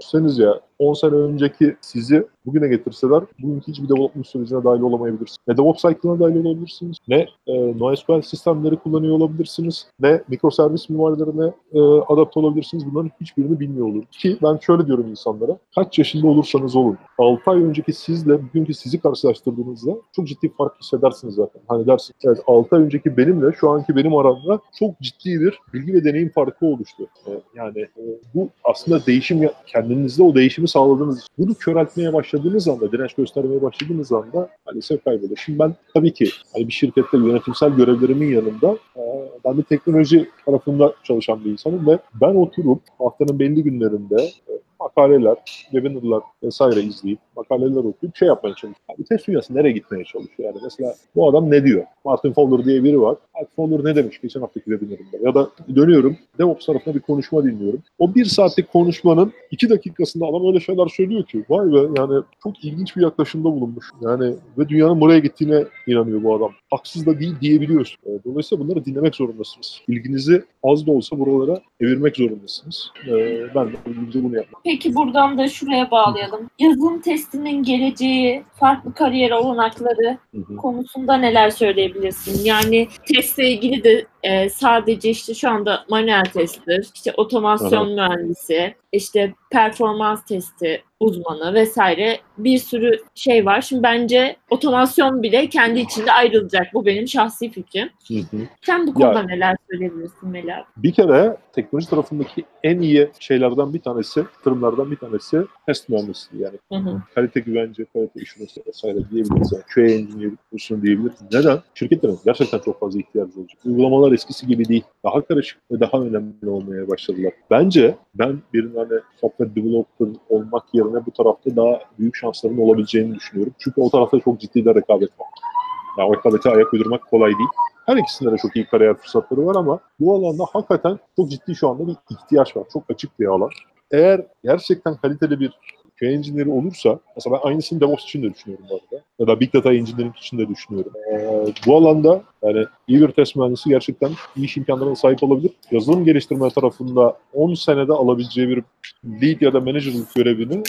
düşünseniz ya on sene önceki sizi bugüne getirseler bugünkü hiçbir development sürecine dahil olamayabilirsiniz. Ne DevOps cycle'ına dahil olabilirsiniz, ne e, NoSQL sistemleri kullanıyor olabilirsiniz, ne mikroservis mimarilerine e, adapte olabilirsiniz. Bunların hiçbirini bilmiyor olur. Ki ben şöyle diyorum insanlara, kaç yaşında olursanız olun, altı ay önceki sizle bugünkü sizi karşılaştırdığınızda çok ciddi fark hissedersiniz zaten. Hani dersiniz, evet, altı ay önceki benimle şu anki benim aramda çok ciddi bir bilgi ve deneyim farkı oluştu. E, yani e, bu aslında değişim, kendinizde o değişimi sağladığınız için. Bunu köreltmeye başladığınız anda, direnç göstermeye başladığınız anda maalesef kaybolur. Şimdi ben tabii ki hani bir şirkette yönetimsel görevlerimin yanında e, ben de teknoloji tarafında çalışan bir insanım ve ben oturup haftanın belli günlerinde e, makaleler, webinarlar vesaire izleyip, makaleler okuyup şey yapmaya çalışıyor. Yani test dünyası nereye gitmeye çalışıyor? Yani mesela bu adam ne diyor? Martin Fowler diye biri var. Martin Fowler ne demiş geçen haftaki webinarında? Ya da dönüyorum, DevOps tarafına bir konuşma dinliyorum. O bir saatlik konuşmanın iki dakikasında adam öyle şeyler söylüyor ki, vay be, yani çok ilginç bir yaklaşımda bulunmuş. Yani ve dünyanın buraya gittiğine inanıyor bu adam. Haksız da değil diyebiliyoruz. Dolayısıyla bunları dinlemek zorundasınız. İlginizi az da olsa buralara evirmek zorundasınız. Ben de bunu yapmam. Peki buradan da şuraya bağlayalım. Yazılım testinin geleceği, farklı kariyer olanakları hı hı. konusunda neler söyleyebilirsin? Yani testle ilgili de e, sadece işte şu anda manuel testtir, işte otomasyon hı hı. mühendisi, işte performans testi uzmanı vesaire bir sürü şey var. Şimdi bence otomasyon bile kendi içinde ayrılacak. Bu benim şahsi fikrim. Hı hı. Sen bu konuda yani, neler söyleyebilirsin Melih abi? Bir kere teknoloji tarafındaki en iyi şeylerden bir tanesi, tırımlardan bir tanesi test mühendisliği. Yani hı hı. kalite güvence, kalite işlemesi vesaire diyebiliriz. Yani Q A engineering kursunu diyebiliriz. Neden? Şirketlerin gerçekten çok fazla ihtiyacı olacak. Uygulamalar eskisi gibi değil. Daha karışık ve daha önemli olmaya başladılar. Bence ben birinin hani software developer olmak yerine bu tarafta daha büyük şansların olabileceğini düşünüyorum. Çünkü o tarafta çok ciddi de rekabet var. Yani o rekabete ayak uydurmak kolay değil. Her ikisinde de çok iyi kariyer fırsatları var ama bu alanda hakikaten çok ciddi şu anda bir ihtiyaç var. Çok açık bir alan. Eğer gerçekten kaliteli bir Q A engineer'i olursa, mesela ben aynısını DevOps için de düşünüyorum bu arada. Ya da Big Data engineering için de düşünüyorum. Ee, bu alanda yani iyi bir test mühendisi gerçekten iyi iş imkanlarına sahip olabilir. Yazılım geliştirme tarafında on senede alabileceği bir lead ya da manager'lık görevini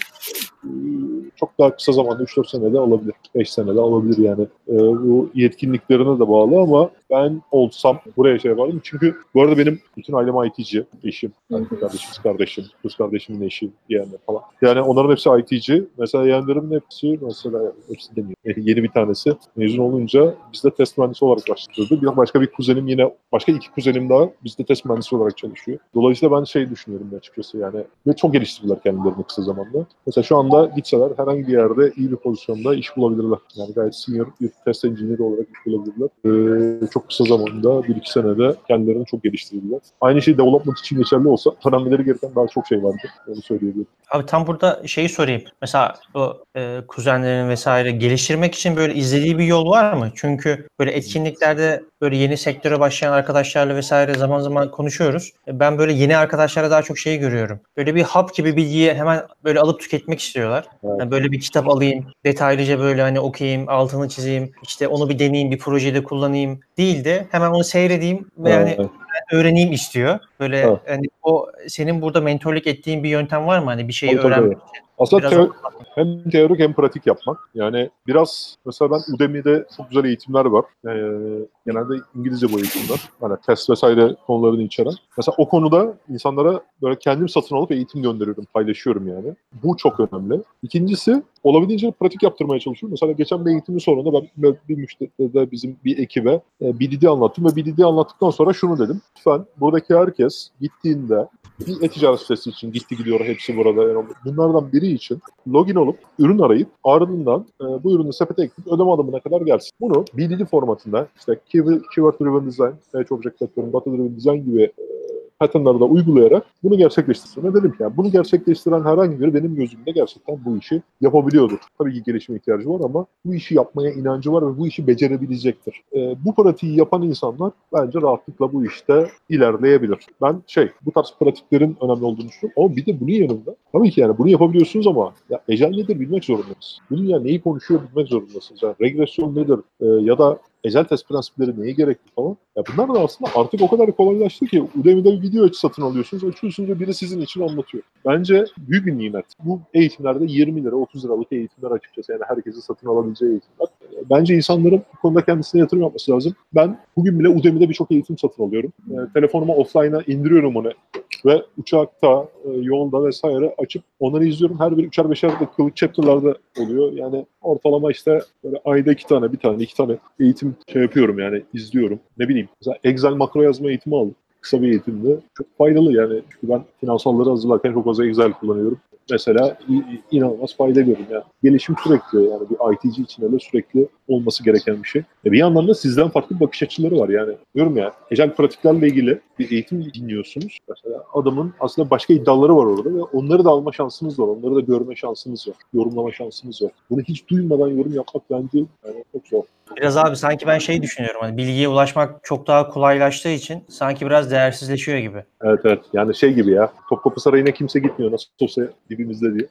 çok daha kısa zamanda üç dört senede alabilir. beş senede alabilir yani. E, bu yetkinliklerine de bağlı ama ben olsam buraya şey vardım. Çünkü bu arada benim bütün ailem I T'ci. Eşim, erkek kardeşim, kız kardeşim, kız kardeşimin eşi yani falan. Yani onların hepsi I T'ci. Mesela yeğenlerimin hepsi mesela hepsi demiyor. Yeni bir tanesi mezun olunca biz de test mühendisi olarak başladı. Bir başka bir kuzenim yine başka iki kuzenim daha biz de test mühendisi olarak çalışıyor. Dolayısıyla ben şey düşünüyorum açıkçası yani ve çok geliştirdiler kendilerini kısa zamanda. Mesela şu anda gitseler herhangi bir yerde iyi bir pozisyonda iş bulabilirler. Yani gayet senior bir test engineer olarak iş bulabilirler. Ee, çok kısa zamanda bir iki senede kendilerini çok geliştirdiler. Aynı şey development için geçerli olsa öğrenmeleri gereken daha çok şey vardı. Onu söyleyebilirim. Abi tam burada şeyi sorayım. Mesela o e, kuzenlerin vesaire geliştirmek için böyle izlediği bir yol var mı? Çünkü böyle etkinliklerde böyle yeni sektöre başlayan arkadaşlarla vesaire zaman zaman konuşuyoruz. Ben böyle yeni arkadaşlara daha çok şey görüyorum. Böyle bir hub gibi bilgiyi hemen böyle alıp tüketmek istiyorlar. Evet. Yani böyle bir kitap alayım, detaylıca böyle hani okuyayım, altını çizeyim, işte onu bir deneyeyim, bir projede kullanayım değil de hemen onu seyredeyim ve evet. yani öğreneyim istiyor. Böyle evet. hani o senin burada mentorluk ettiğin bir yöntem var mı? Hani bir şeyi öğrenmek için. Aslında teo- hem teorik hem pratik yapmak. Yani biraz mesela ben Udemy'de çok güzel eğitimler var. Ee, genelde İngilizce bu eğitimler. Hani test vesaire konularını içeren. Mesela o konuda insanlara böyle kendim satın alıp eğitim gönderiyorum, paylaşıyorum yani. Bu çok önemli. İkincisi olabildiğince pratik yaptırmaya çalışıyorum. Mesela geçen bir eğitimin sonunda ben bir müşteride bizim bir ekibe B D D anlattım ve B D D anlattıktan sonra şunu dedim. Lütfen buradaki herkes gittiğinde bir e-ticaret sitesi için gitti gidiyor hepsi burada. Yani bunlardan biri için login olup ürün arayıp ardından e, bu ürünü sepete ekleyip ödeme adımına kadar gelsin. Bunu B D D formatında işte keyword-driven design, search object platform, data-driven design gibi e, patternları da uygulayarak bunu gerçekleştirsin. Dedim ki yani bunu gerçekleştiren herhangi biri benim gözümde gerçekten bu işi yapabiliyordur. Tabii ki gelişime ihtiyacı var ama bu işi yapmaya inancı var ve bu işi becerebilecektir. E, bu pratiği yapan insanlar bence rahatlıkla bu işte ilerleyebilir. Ben şey, bu tarz pratiklerin önemli olduğunu düşünüyorum. Ama bir de bunun yanında tabii ki yani bunu yapabiliyorsunuz ama ya ecel nedir bilmek zorundasınız. Bunun yani neyi konuşuyor bilmek zorundasınız. Yani regresyon nedir e, ya da ecel test prensipleri neye gerekli falan. Ya bunlar da aslında artık o kadar kolaylaştı ki Udemy'de bir video satın alıyorsunuz, açıyorsunuz ve biri sizin için anlatıyor. Bence büyük bir nimet. Bu eğitimlerde yirmi lira, otuz liralık eğitimler açıkçası. Yani herkesin satın alabileceği eğitimler. Bence insanların bu konuda kendisine yatırım yapması lazım. Ben bugün bile Udemy'de birçok eğitim satın alıyorum. E, telefonuma offline'a indiriyorum onu. Ve uçakta, yolda vesaire açıp onları izliyorum. Her biri üçer beşer dakikalık chapter'larda oluyor. Yani ortalama işte böyle ayda iki tane, bir tane, iki tane eğitim şey yapıyorum yani izliyorum. Ne bileyim mesela Excel makro yazma eğitimi aldım. Kısa bir eğitimde. Çok faydalı yani. Çünkü ben finansalları hazırlarken çok fazla Excel kullanıyorum. Mesela inanılmaz fayda görüyorum. Yani gelişim sürekli yani bir I T C için öyle sürekli olması gereken bir şey. E bir yandan da sizden farklı bakış açıları var yani. Diyorum ya, ecel pratiklerle ilgili bir eğitim dinliyorsunuz. Mesela adamın aslında başka iddiaları var orada ve onları da alma şansınız var. Onları da görme şansınız var. Yorumlama şansınız var. Bunu hiç duymadan yorum yapmak bence yani çok zor. Biraz abi sanki ben şey düşünüyorum. Hani bilgiye ulaşmak çok daha kolaylaştığı için sanki biraz değersizleşiyor gibi. Evet evet. Yani şey gibi ya. Topkapı Sarayı'na kimse gitmiyor. Nasıl olsa dibimizde diye.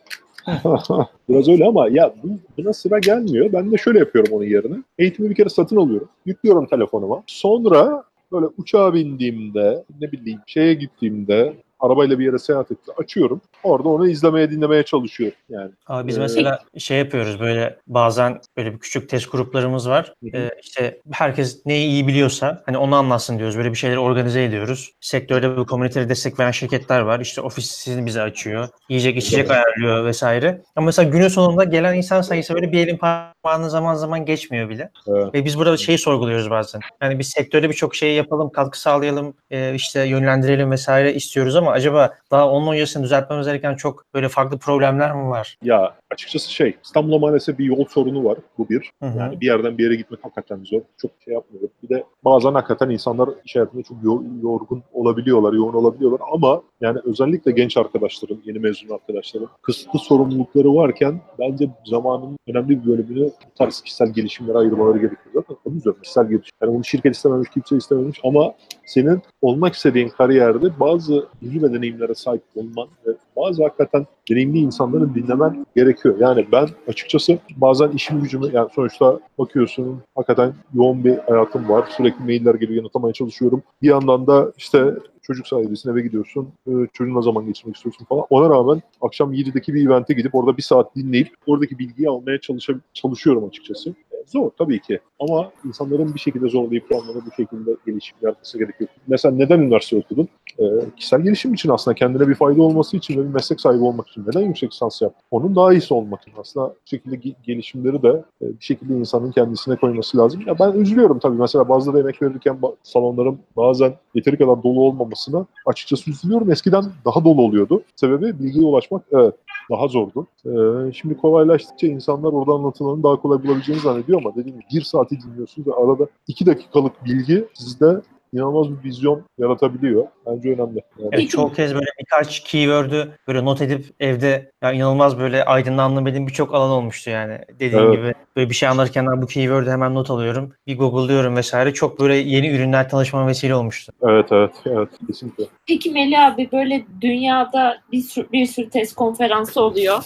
Biraz öyle ama ya buna sıra gelmiyor. Ben de şöyle yapıyorum onun yerine. Eğitimi bir kere satın alıyorum. Yüklüyorum telefonuma. Sonra böyle uçağa bindiğimde, ne bileyim şeye gittiğimde, arabayla bir yere seyahat ettim. Açıyorum. Orada onu izlemeye, dinlemeye çalışıyorum yani. Abi biz ee... mesela şey yapıyoruz böyle bazen böyle bir küçük test gruplarımız var. Ee, işte herkes neyi iyi biliyorsa hani onu anlatsın diyoruz. Böyle bir şeyleri organize ediyoruz. Sektörde bu komünitelere destek veren şirketler var. İşte ofisini bize açıyor. Yiyecek içecek ayarlıyor vesaire. Ama mesela günün sonunda gelen insan sayısı böyle bir elin parmağını zaman zaman geçmiyor bile. Evet. Ve biz burada şeyi sorguluyoruz bazen. Yani biz sektörde birçok şey yapalım, katkı sağlayalım, işte yönlendirelim vesaire istiyoruz ama Ama acaba daha onun öncesini düzeltmemiz gereken çok böyle farklı problemler mi var? Ya açıkçası şey, İstanbul'da maalesef bir yol sorunu var. Bu bir. Hı hı. Yani bir yerden bir yere gitmek hakikaten zor. Çok şey yapmıyoruz. Bir de bazen hakikaten insanlar iş hayatında çok yorgun olabiliyorlar, yoğun olabiliyorlar. Ama yani özellikle genç arkadaşlarım, yeni mezun arkadaşlarım kısıtlı sorumlulukları varken bence zamanın önemli bir bölümünü bu tarz kişisel gelişimlere ayırmaları gerekiyor. Zaten onun üzerine kişisel gelişim. Yani bunu şirket istememiş, kimse istememiş ama senin olmak istediğin kariyerde bazı ve deneyimlere sahip olman ve bazı hakikaten deneyimli insanları dinlemen gerekiyor. Yani ben açıkçası bazen işim gücümü yani sonuçta bakıyorsun hakikaten yoğun bir hayatım var. Sürekli mailler geliyor, yanıtlamaya çalışıyorum. Bir yandan da işte çocuk sahibisin, eve gidiyorsun, çocuğunla zaman geçirmek istiyorsun falan. Ona rağmen akşam yedideki bir event'e gidip orada bir saat dinleyip oradaki bilgiyi almaya çalışa- çalışıyorum açıkçası. Zor tabii ki ama insanların bir şekilde zorlayıp planları bu şekilde gelişim yapması gerekiyor. Mesela neden üniversite okudun? Ee, kişisel gelişim için aslında kendine bir fayda olması için ve bir meslek sahibi olmak için. Neden yüksek lisans yap? Onun daha iyisi olmak için. Aslında bu şekilde gelişimleri de bir şekilde insanın kendisine koyması lazım. Ya ben üzülüyorum tabii. Mesela bazıları emek verirken salonların bazen yeteri kadar dolu olmamasına açıkçası üzülüyorum. Eskiden daha dolu oluyordu. Sebebi bilgiye ulaşmak evet, daha zordu. Ee, şimdi kolaylaştıkça insanlar orada anlatılanı daha kolay bulabileceğini zannediyor. Ama dediğim gibi bir saati dinliyorsunuz ve arada iki dakikalık bilgi sizde inanılmaz bir vizyon yaratabiliyor. Bence önemli. Yani evet, çoğu kez böyle birkaç keyword'ü böyle not edip evde yani inanılmaz böyle aydınlandım benim birçok alan olmuştu yani. Dediğim evet. gibi böyle bir şey anlarken bu keyword'ü hemen not alıyorum. Bir google'lıyorum vesaire. Çok böyle yeni ürünler tanışmama vesile olmuştu. Evet evet. evet kesinlikle. Peki Melih abi böyle dünyada bir sürü, bir sürü test konferansı oluyor.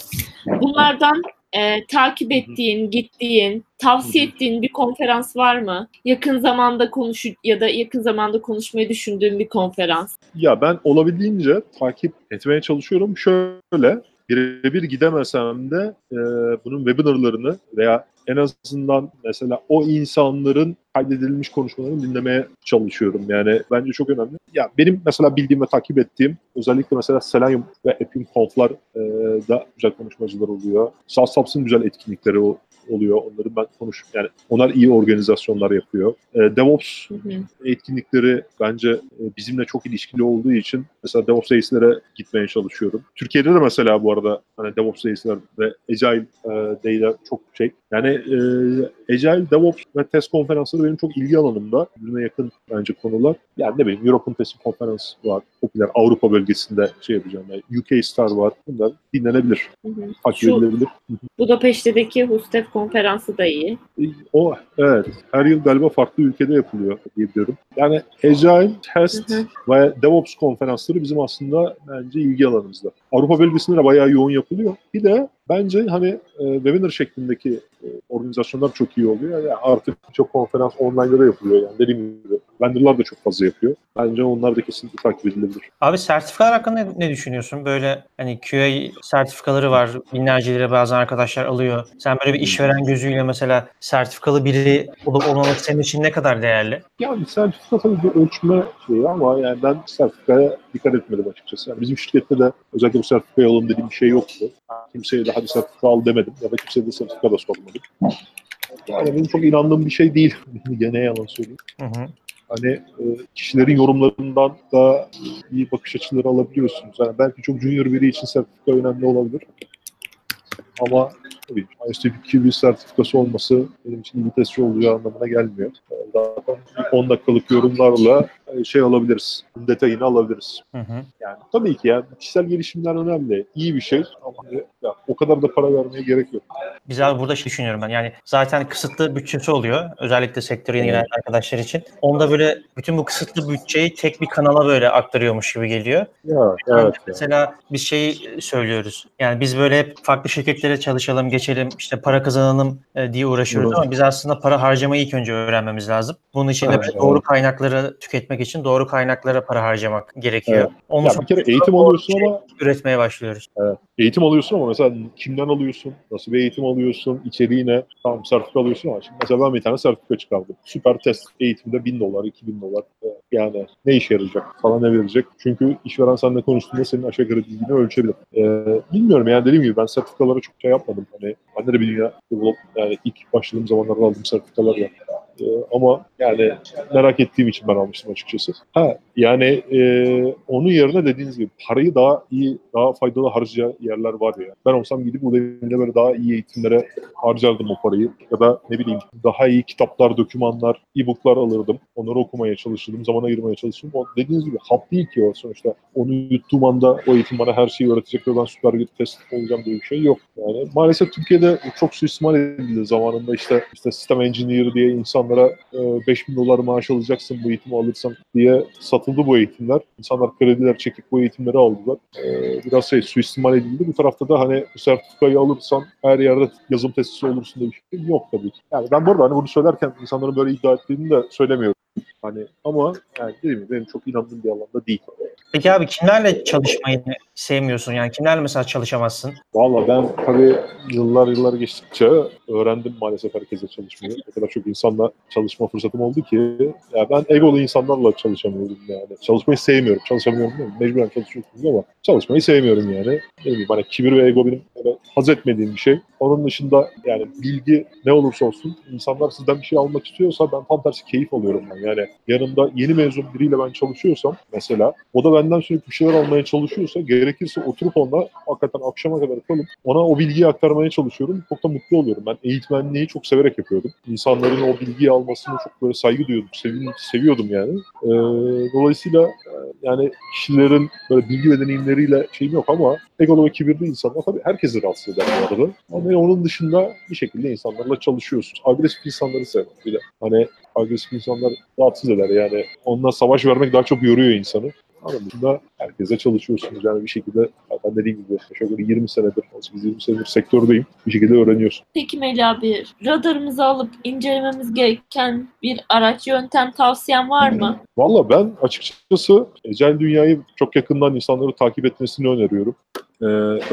Bunlardan E, takip ettiğin, gittiğin, tavsiye ettiğin bir konferans var mı? Yakın zamanda konuş ya da yakın zamanda konuşmayı düşündüğün bir konferans. Ya ben olabildiğince takip etmeye çalışıyorum. Şöyle, birebir gidemesem de e, bunun webinarlarını veya en azından mesela o insanların kaydedilmiş konuşmalarını dinlemeye çalışıyorum. Yani bence çok önemli. Ya benim mesela bildiğim ve takip ettiğim özellikle mesela Selenium ve Appium Conf'lar e, da güzel konuşmacılar oluyor. SaaSaps'ın güzel etkinlikleri o. oluyor. Onların ben konuşup yani onlar iyi organizasyonlar yapıyor. E, DevOps hı hı. etkinlikleri bence e, bizimle çok ilişkili olduğu için mesela DevOps Days'lere gitmeye çalışıyorum. Türkiye'de de mesela bu arada hani DevOps Days'ler ve Agile e, Day'ler çok şey. Yani Agile, DevOps ve test konferansları benim çok ilgi alanımda. Birbirine yakın bence konular. Yani ne bileyim, European Testing Conference var. Popüler Avrupa bölgesinde şey yapacağım. Yani U K Star var. Bunlar dinlenebilir. Takip edilebilir. Budapeşte'deki Hustef konferansı da iyi. O evet. Her yıl galiba farklı ülkede yapılıyor diyebiliyorum. Yani Agile, Test hı hı. ve DevOps konferansları bizim aslında bence ilgi alanımızda. Avrupa bölgesinde de bayağı yoğun yapılıyor. Bir de bence hani e, webinar şeklindeki e, organizasyonlar çok iyi oluyor. Yani artık çok konferans online'da da yapılıyor. Yani dediğim gibi vendorlar da çok fazla yapıyor. Bence onlar da kesinlikle takip edilebilir. Abi sertifikalar hakkında ne düşünüyorsun? Böyle hani Q A sertifikaları var. Binlerce lira bazen arkadaşlar alıyor. Sen böyle bir işveren gözüyle mesela sertifikalı biri olup olmamak senin için ne kadar değerli? Yani sertifika tabii bir ölçme şeyi ama yani ben sertifikaya dikkat etmedim açıkçası. Yani bizim şirkette de özellikle bu sertifikayı alalım dediğim bir şey yoktu. Kimseye de hadi sertifika al demedim ya da kimseye de sertifika da sormadım. Yani benim çok inandığım bir şey değil. Gene yalan söyleyeyim. Hı hı. Hani kişilerin yorumlarından da iyi bakış açıları alabiliyorsunuz. Yani belki çok junior biri için sertifika önemli olabilir. Ama tabii I S T P Q B sertifikası olması benim için vitesli olacağı anlamına gelmiyor. Zaten on dakikalık yorumlarla şey alabiliriz, detayını alabiliriz. Hı hı. Yani tabii ki ya kişisel gelişimler önemli, iyi bir şey ama ya, o kadar da para vermeye gerek yok. Biz abi burada şey düşünüyorum ben, yani zaten kısıtlı bütçesi oluyor, özellikle sektörü yeni gelen arkadaşlar için. Onda böyle bütün bu kısıtlı bütçeyi tek bir kanala böyle aktarıyormuş gibi geliyor. Ya, yani evet, mesela yani. Biz şeyi söylüyoruz, yani biz böyle hep farklı şirketlere çalışalım, geçelim, işte para kazanalım diye uğraşıyoruz evet. Ama biz aslında para harcamayı ilk önce öğrenmemiz lazım. Bunun için de evet, doğru evet. kaynakları tüketmek için doğru kaynaklara para harcamak gerekiyor. Evet. Onu ya bir kere eğitim alıyorsun şey ama üretmeye başlıyoruz. Evet. Eğitim alıyorsun ama mesela kimden alıyorsun? Nasıl bir eğitim alıyorsun? İçeriği ne? Tamam sertifika alıyorsun ama şimdi mesela ben bir tane sertifika çıkardım. Süper test eğitimde bin dolar, iki bin dolar yani ne işe yarayacak? Sana ne verecek? Çünkü işveren seninle konuştuğunda senin aşağı yukarı bilgini ölçebilir. Ee, bilmiyorum yani dediğim gibi ben sertifikalara çok şey yapmadım. Hani ben de bir dünya yani ilk başladığım zamanlarda aldığım sertifikalar var. Ee, ama yani merak ettiğim için ben almıştım açıkçası. Ha yani e, onun yerine dediğiniz gibi parayı daha iyi, daha faydalı harcayan yerler var ya. Yani. Ben olsam gidip Udemy'de böyle daha iyi eğitimlere harcardım o parayı. Ya da ne bileyim daha iyi kitaplar, dokümanlar, e-booklar alırdım. Onları okumaya çalışırdım, zaman ayırmaya çalışırdım. O dediğiniz gibi hap değil ki o sonuçta. Onu yuttuğum anda o eğitim bana her şeyi öğretecek ve ben süper bir test olacağım diye bir şey yok. Yani maalesef Türkiye'de çok suistimal edildi zamanında işte, işte sistem engineer diye insanlara e, beş bin dolar maaş alacaksın bu eğitimi alırsan diye satıldı bu eğitimler. İnsanlar krediler çekip bu eğitimleri aldılar. Ee, biraz şey suistimal edildi. Bu tarafta da hani bu sertifikayı alırsan her yerde yazılım testisi olursun diye bir şey yok tabii ki. Yani ben burada hani bunu söylerken insanların böyle iddia ettiğini de söylemiyorum. Hani ama yani dediğim gibi benim çok inandığım bir alanda değil. Peki abi kimlerle çalışmayı sevmiyorsun? Yani kimlerle mesela çalışamazsın? Valla ben tabii yıllar yıllar geçtikçe öğrendim maalesef herkese çalışmayı. O kadar çok insanla çalışma fırsatım oldu ki ya ben egolu insanlarla çalışamıyorum yani. Çalışmayı sevmiyorum. Çalışamıyorum değil mi? Mecburen çalışıyorsunuz ama çalışmayı sevmiyorum yani. Dediğim gibi hani kibir ve ego benim yani haz etmediğim bir şey. Onun dışında yani bilgi ne olursa olsun insanlar sizden bir şey almak istiyorsa ben tam tersi keyif alıyorum ben. Yani yanımda yeni mezun biriyle ben çalışıyorsam mesela o da benden sürekli bir şeyler almaya çalışıyorsa gerekirse oturup onunla hakikaten akşama kadar kalıp ona o bilgiyi aktarmaya çalışıyorum. Çok da mutlu oluyorum. Ben eğitmenliği çok severek yapıyordum. İnsanların o bilgiyi almasını çok böyle saygı duyuyordum. Seviyordum, seviyordum yani. Ee, dolayısıyla yani kişilerin böyle bilgi ve deneyimleriyle şeyim yok ama egolu ve kibirli insanlar tabii herkesi rahatsız eder bu arada. Ama onun dışında bir şekilde insanlarla çalışıyorsunuz. Agresif insanları sevmem. Bir de hani agresif insanlar rahatsız eder yani. Onunla savaş vermek daha çok yoruyor insanı. Anladığında herkese çalışıyorsunuz yani bir şekilde zaten dediğim gibi şöyle yirmi senedir, on sekiz yirmi senedir sektördeyim bir şekilde öğreniyorsun. Peki Melih abi radarımızı alıp incelememiz gereken bir araç yöntem tavsiyen var mı? Valla ben açıkçası Agile dünyayı çok yakından insanları takip etmesini öneriyorum. Ee,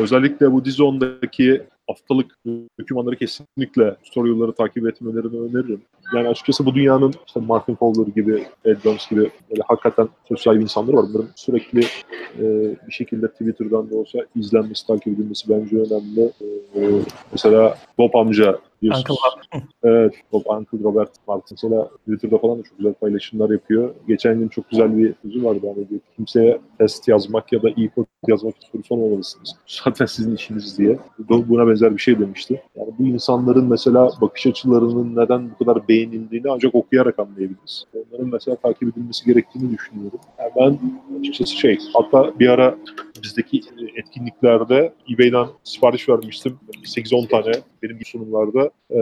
özellikle bu Dizon'daki haftalık dokümanları kesinlikle storyları takip etmelerini öneririm. Yani açıkçası bu dünyanın işte Martin Fowler gibi, Ed Burns gibi böyle hakikaten söz sahibi insanları var. Bunların sürekli e, bir şekilde Twitter'dan da olsa izlenmesi, takip edilmesi bence önemli. E, mesela Bob amca Uncle Bob. Evet, Uncle Robert Martin. Mesela Twitter'da falan da çok güzel paylaşımlar yapıyor. Geçen gün çok güzel bir sözü vardı. Hani kimseye test yazmak ya da e-kod yazmak soru sormamalısınız. Zaten sizin işiniz diye. Buna benzer bir şey demişti. Yani bu insanların mesela bakış açılarının neden bu kadar beğenildiğini ancak okuyarak anlayabiliriz. Onların mesela takip edilmesi gerektiğini düşünüyorum. Yani ben açıkçası şey, hatta bir ara bizdeki etkinliklerde eBay'den sipariş vermiştim. sekiz on tane benim sunumlarda ee,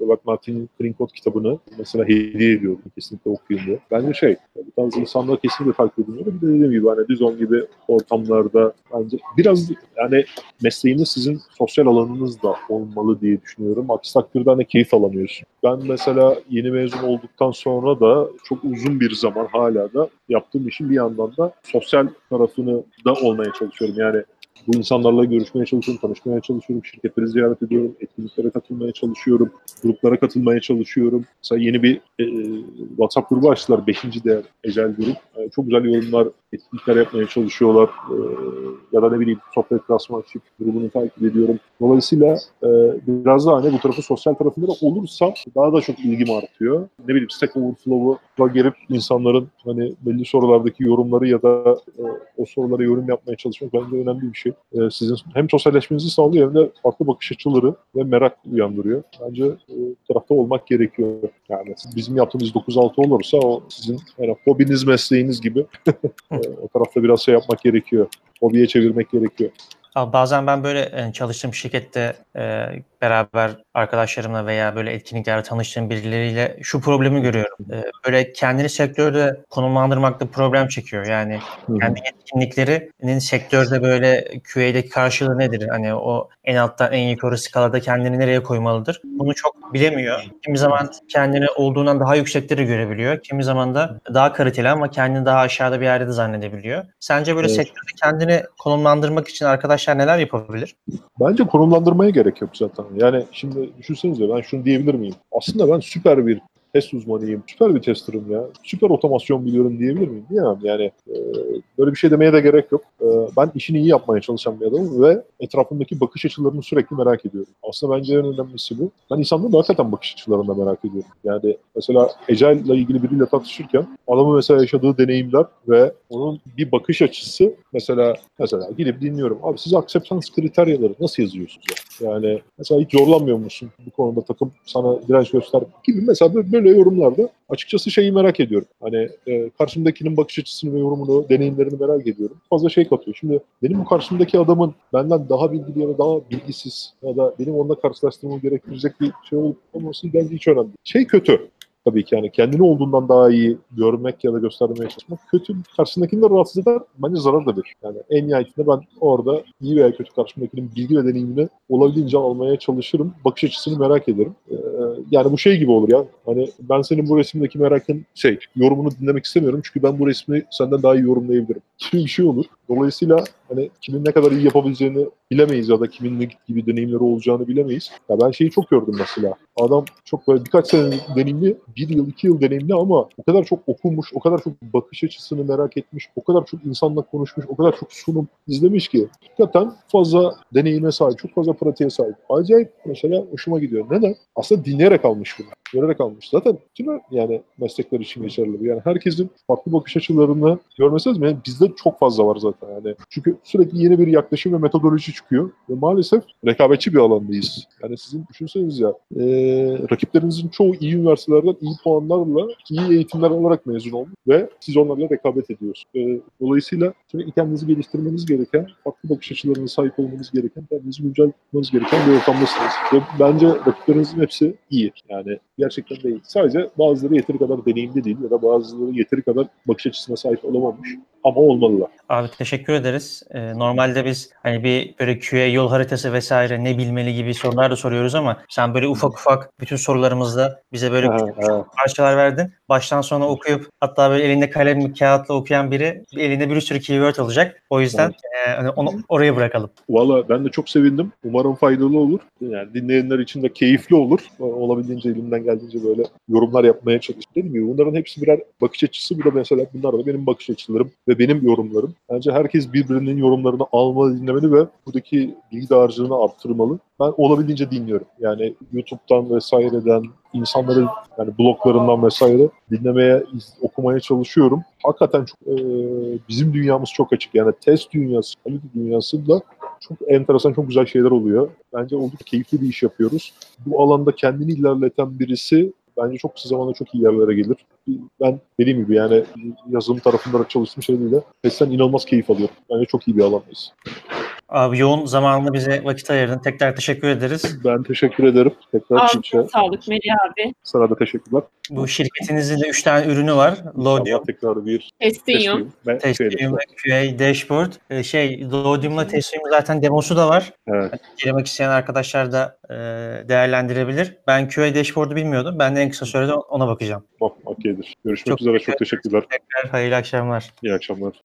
Robert Martin'in Clean Code kitabını mesela hediye ediyordum. Kesinlikle okuyun diye. Bence şey, bu tarz insanlar kesinlikle takip ediliyor. Bir de dediğim gibi hani Düzon gibi ortamlarda bence biraz yani mesleğiniz sizin sosyal alanınız da olmalı diye düşünüyorum. Aksi takdirde hani keyif alamıyorsun. Ben mesela yeni mezun olduktan sonra da çok uzun bir zaman hala da yaptığım işin bir yandan da sosyal tarafını da olmaya çalışıyorum. Yani bu insanlarla görüşmeye çalışıyorum, tanışmaya çalışıyorum, şirketleri ziyaret ediyorum, etkinliklere katılmaya çalışıyorum, gruplara katılmaya çalışıyorum. Mesela yeni bir e, WhatsApp grubu açtılar, beşinci değer ecel grup. E, çok güzel yorumlar, etkinlikler yapmaya çalışıyorlar. E, ya da ne bileyim, sohbet klasman açıp grubunu takip ediyorum. Dolayısıyla e, biraz daha hani bu tarafı, sosyal tarafında da olursa daha da çok ilgim artıyor. Ne bileyim, Stack Overflow'a gelip insanların hani belli sorulardaki yorumları ya da e, o sorulara yorum yapmaya çalışmak bence önemli bir şey. Sizin hem sosyalleşmenizi sağlıyor hem de farklı bakış açıları ve merak uyandırıyor. Bence bu tarafta olmak gerekiyor. Yani bizim yaptığımız dokuz altı olursa o sizin yani hobiniz, mesleğiniz gibi o tarafta biraz şey yapmak gerekiyor. Hobiye çevirmek gerekiyor. Abi bazen ben böyle çalıştığım şirkette e, beraber arkadaşlarımla veya böyle etkinliklerde tanıştığım birileriyle şu problemi görüyorum. E, böyle kendini sektörde konumlandırmakta problem çekiyor. Yani kendi etkinliklerinin sektörde böyle Q A'deki karşılığı nedir? Hani o en alttan en yukarı skalada kendini nereye koymalıdır? Bunu çok bilemiyor. Kimi zaman kendini olduğundan daha yüksekleri görebiliyor. Kimi zaman da daha kaliteli ama kendini daha aşağıda bir yerde zannedebiliyor. Sence böyle evet. sektörde kendini konumlandırmak için arkadaş neler yapabilir? Bence konumlandırmaya gerek yok zaten. Yani şimdi düşünsenize, ben şunu diyebilir miyim? Aslında ben süper bir test uzmanıyım, süper bir tester'ım ya, süper otomasyon biliyorum diyebilir miyim? Diyemem yani. E, böyle bir şey demeye de gerek yok. E, ben işini iyi yapmaya çalışan bir adamım ve etrafımdaki bakış açılarını sürekli merak ediyorum. Aslında bence en önemlisi bu. Ben insanların hakikaten bakış açılarını da merak ediyorum. Yani mesela Agile ile ilgili biriyle tartışırken adamın mesela yaşadığı deneyimler ve onun bir bakış açısı mesela mesela gidip dinliyorum. Abi siz acceptance kriteryaları nasıl yazıyorsunuz? Yani mesela hiç zorlanmıyor musun bu konuda, takım sana direnç göster gibi mesela böyle öyle yorumlarda açıkçası şeyi merak ediyorum. Hani e, karşımdakinin bakış açısını ve yorumunu, deneyimlerini merak ediyorum. Fazla şey katıyor. Şimdi benim bu karşımdaki adamın benden daha bilgili ya da daha bilgisiz ya da benim onunla karşılaştırmamı gerektirecek bir şey olup olması bence hiç önemli. Şey kötü. Tabii ki yani kendini olduğundan daha iyi görmek ya da göstermeye çalışmak kötü. Karşısındakini de rahatsız eder. Bence zarar da verir. Yani en nihayetinde ben orada iyi veya kötü karşımdakinin bilgi ve deneyimini olabildiğince almaya çalışırım. Bakış açısını merak ederim. Ee, yani bu şey gibi olur ya. Hani ben senin bu resimdeki merakın şey, yorumunu dinlemek istemiyorum. Çünkü ben bu resmi senden daha iyi yorumlayabilirim. Şimdi bir şey olur. Dolayısıyla hani kimin ne kadar iyi yapabileceğini bilemeyiz ya da kimin ne gibi deneyimleri olacağını bilemeyiz. Ya ben şeyi çok gördüm mesela. Adam çok böyle birkaç sene deneyimli, bir yıl, iki yıl deneyimli ama o kadar çok okumuş, o kadar çok bakış açısını merak etmiş, o kadar çok insanla konuşmuş, o kadar çok sunum izlemiş ki hakikaten fazla deneyime sahip, çok fazla pratiğe sahip. Acayip mesela hoşuma gidiyor. Neden? Aslında dinleyerek almış bunu. Görerek almış. Zaten yani meslekler için geçerli bu. Yani herkesin farklı bakış açılarını görmeseniz mi? Yani bizde çok fazla var zaten. Yani çünkü sürekli yeni bir yaklaşım ve metodoloji çıkıyor. Ve maalesef rekabetçi bir alandayız. Yani sizin düşünseniz ya e, rakiplerinizin çoğu iyi üniversitelerden iyi puanlarla, iyi eğitimler alarak mezun olmuş ve siz onlarla rekabet ediyorsunuz. E, dolayısıyla sürekli kendinizi geliştirmeniz gereken, farklı bakış açılarına sahip olmanız gereken, kendinizi güncel tutmanız gereken bir ortamdasınız. Ve bence rakiplerinizin hepsi iyi. Yani gerçekten değil. Sadece bazıları yeteri kadar deneyimli değil ya da bazıları yeteri kadar bakış açısına sahip olamamış. Ama olmalılar. Abi teşekkür ederiz. Ee, normalde biz hani bir böyle Q A yol haritası vesaire ne bilmeli gibi sorular da soruyoruz ama sen böyle ufak ufak bütün sorularımızda bize böyle küçük küçük parçalar verdin. Baştan sona okuyup hatta böyle elinde kalem kağıtla okuyan biri elinde bir sürü keyword alacak. O yüzden evet. e, hani onu oraya bırakalım. Valla ben de çok sevindim. Umarım faydalı olur. Yani dinleyenler için de keyifli olur. Olabildiğince elimden geldiğince böyle yorumlar yapmaya çalıştım. Dediğim gibi bunların hepsi birer bakış açısı. Bu da mesela bunlar da benim bakış açılarım. ve benim yorumlarım. Bence herkes birbirinin yorumlarını almalı, dinlemeli ve buradaki bilgi dağarcığını arttırmalı. Ben olabildiğince dinliyorum. Yani YouTube'dan vesaireden, insanların yani bloglarından vesaire dinlemeye, okumaya çalışıyorum. Hakikaten çok, e, bizim dünyamız çok açık. Yani test dünyası, kalite dünyası da çok enteresan, çok güzel şeyler oluyor. Bence oldukça keyifli bir iş yapıyoruz. Bu alanda kendini ilerleten birisi bence çok kısa zamanda çok iyi yerlere gelir. Ben dediğim gibi yani yazılım tarafında çalıştığım şeylerle testten inanılmaz keyif alıyorum. Bence çok iyi bir alandayız. Abi yoğun zamanını bize vakit ayırdın. Tekrar teşekkür ederiz. Ben teşekkür ederim. Tekrar Ağzına sağlık Melih abi. Sana da teşekkürler. Bu şirketinizin de üç tane ürünü var. Lodium. Tekrar bir. Testium. Testium ve Q A Dashboard. Ee, şey Lodium'la Testium'un zaten demosu da var. Evet. Girmek isteyen arkadaşlar da e, değerlendirebilir. Ben Q A Dashboard'u bilmiyordum. Ben de en kısa sürede ona bakacağım. Bak, okeydir. Görüşmek çok üzere. Çok teşekkürler. Tekrar hayırlı akşamlar. İyi akşamlar.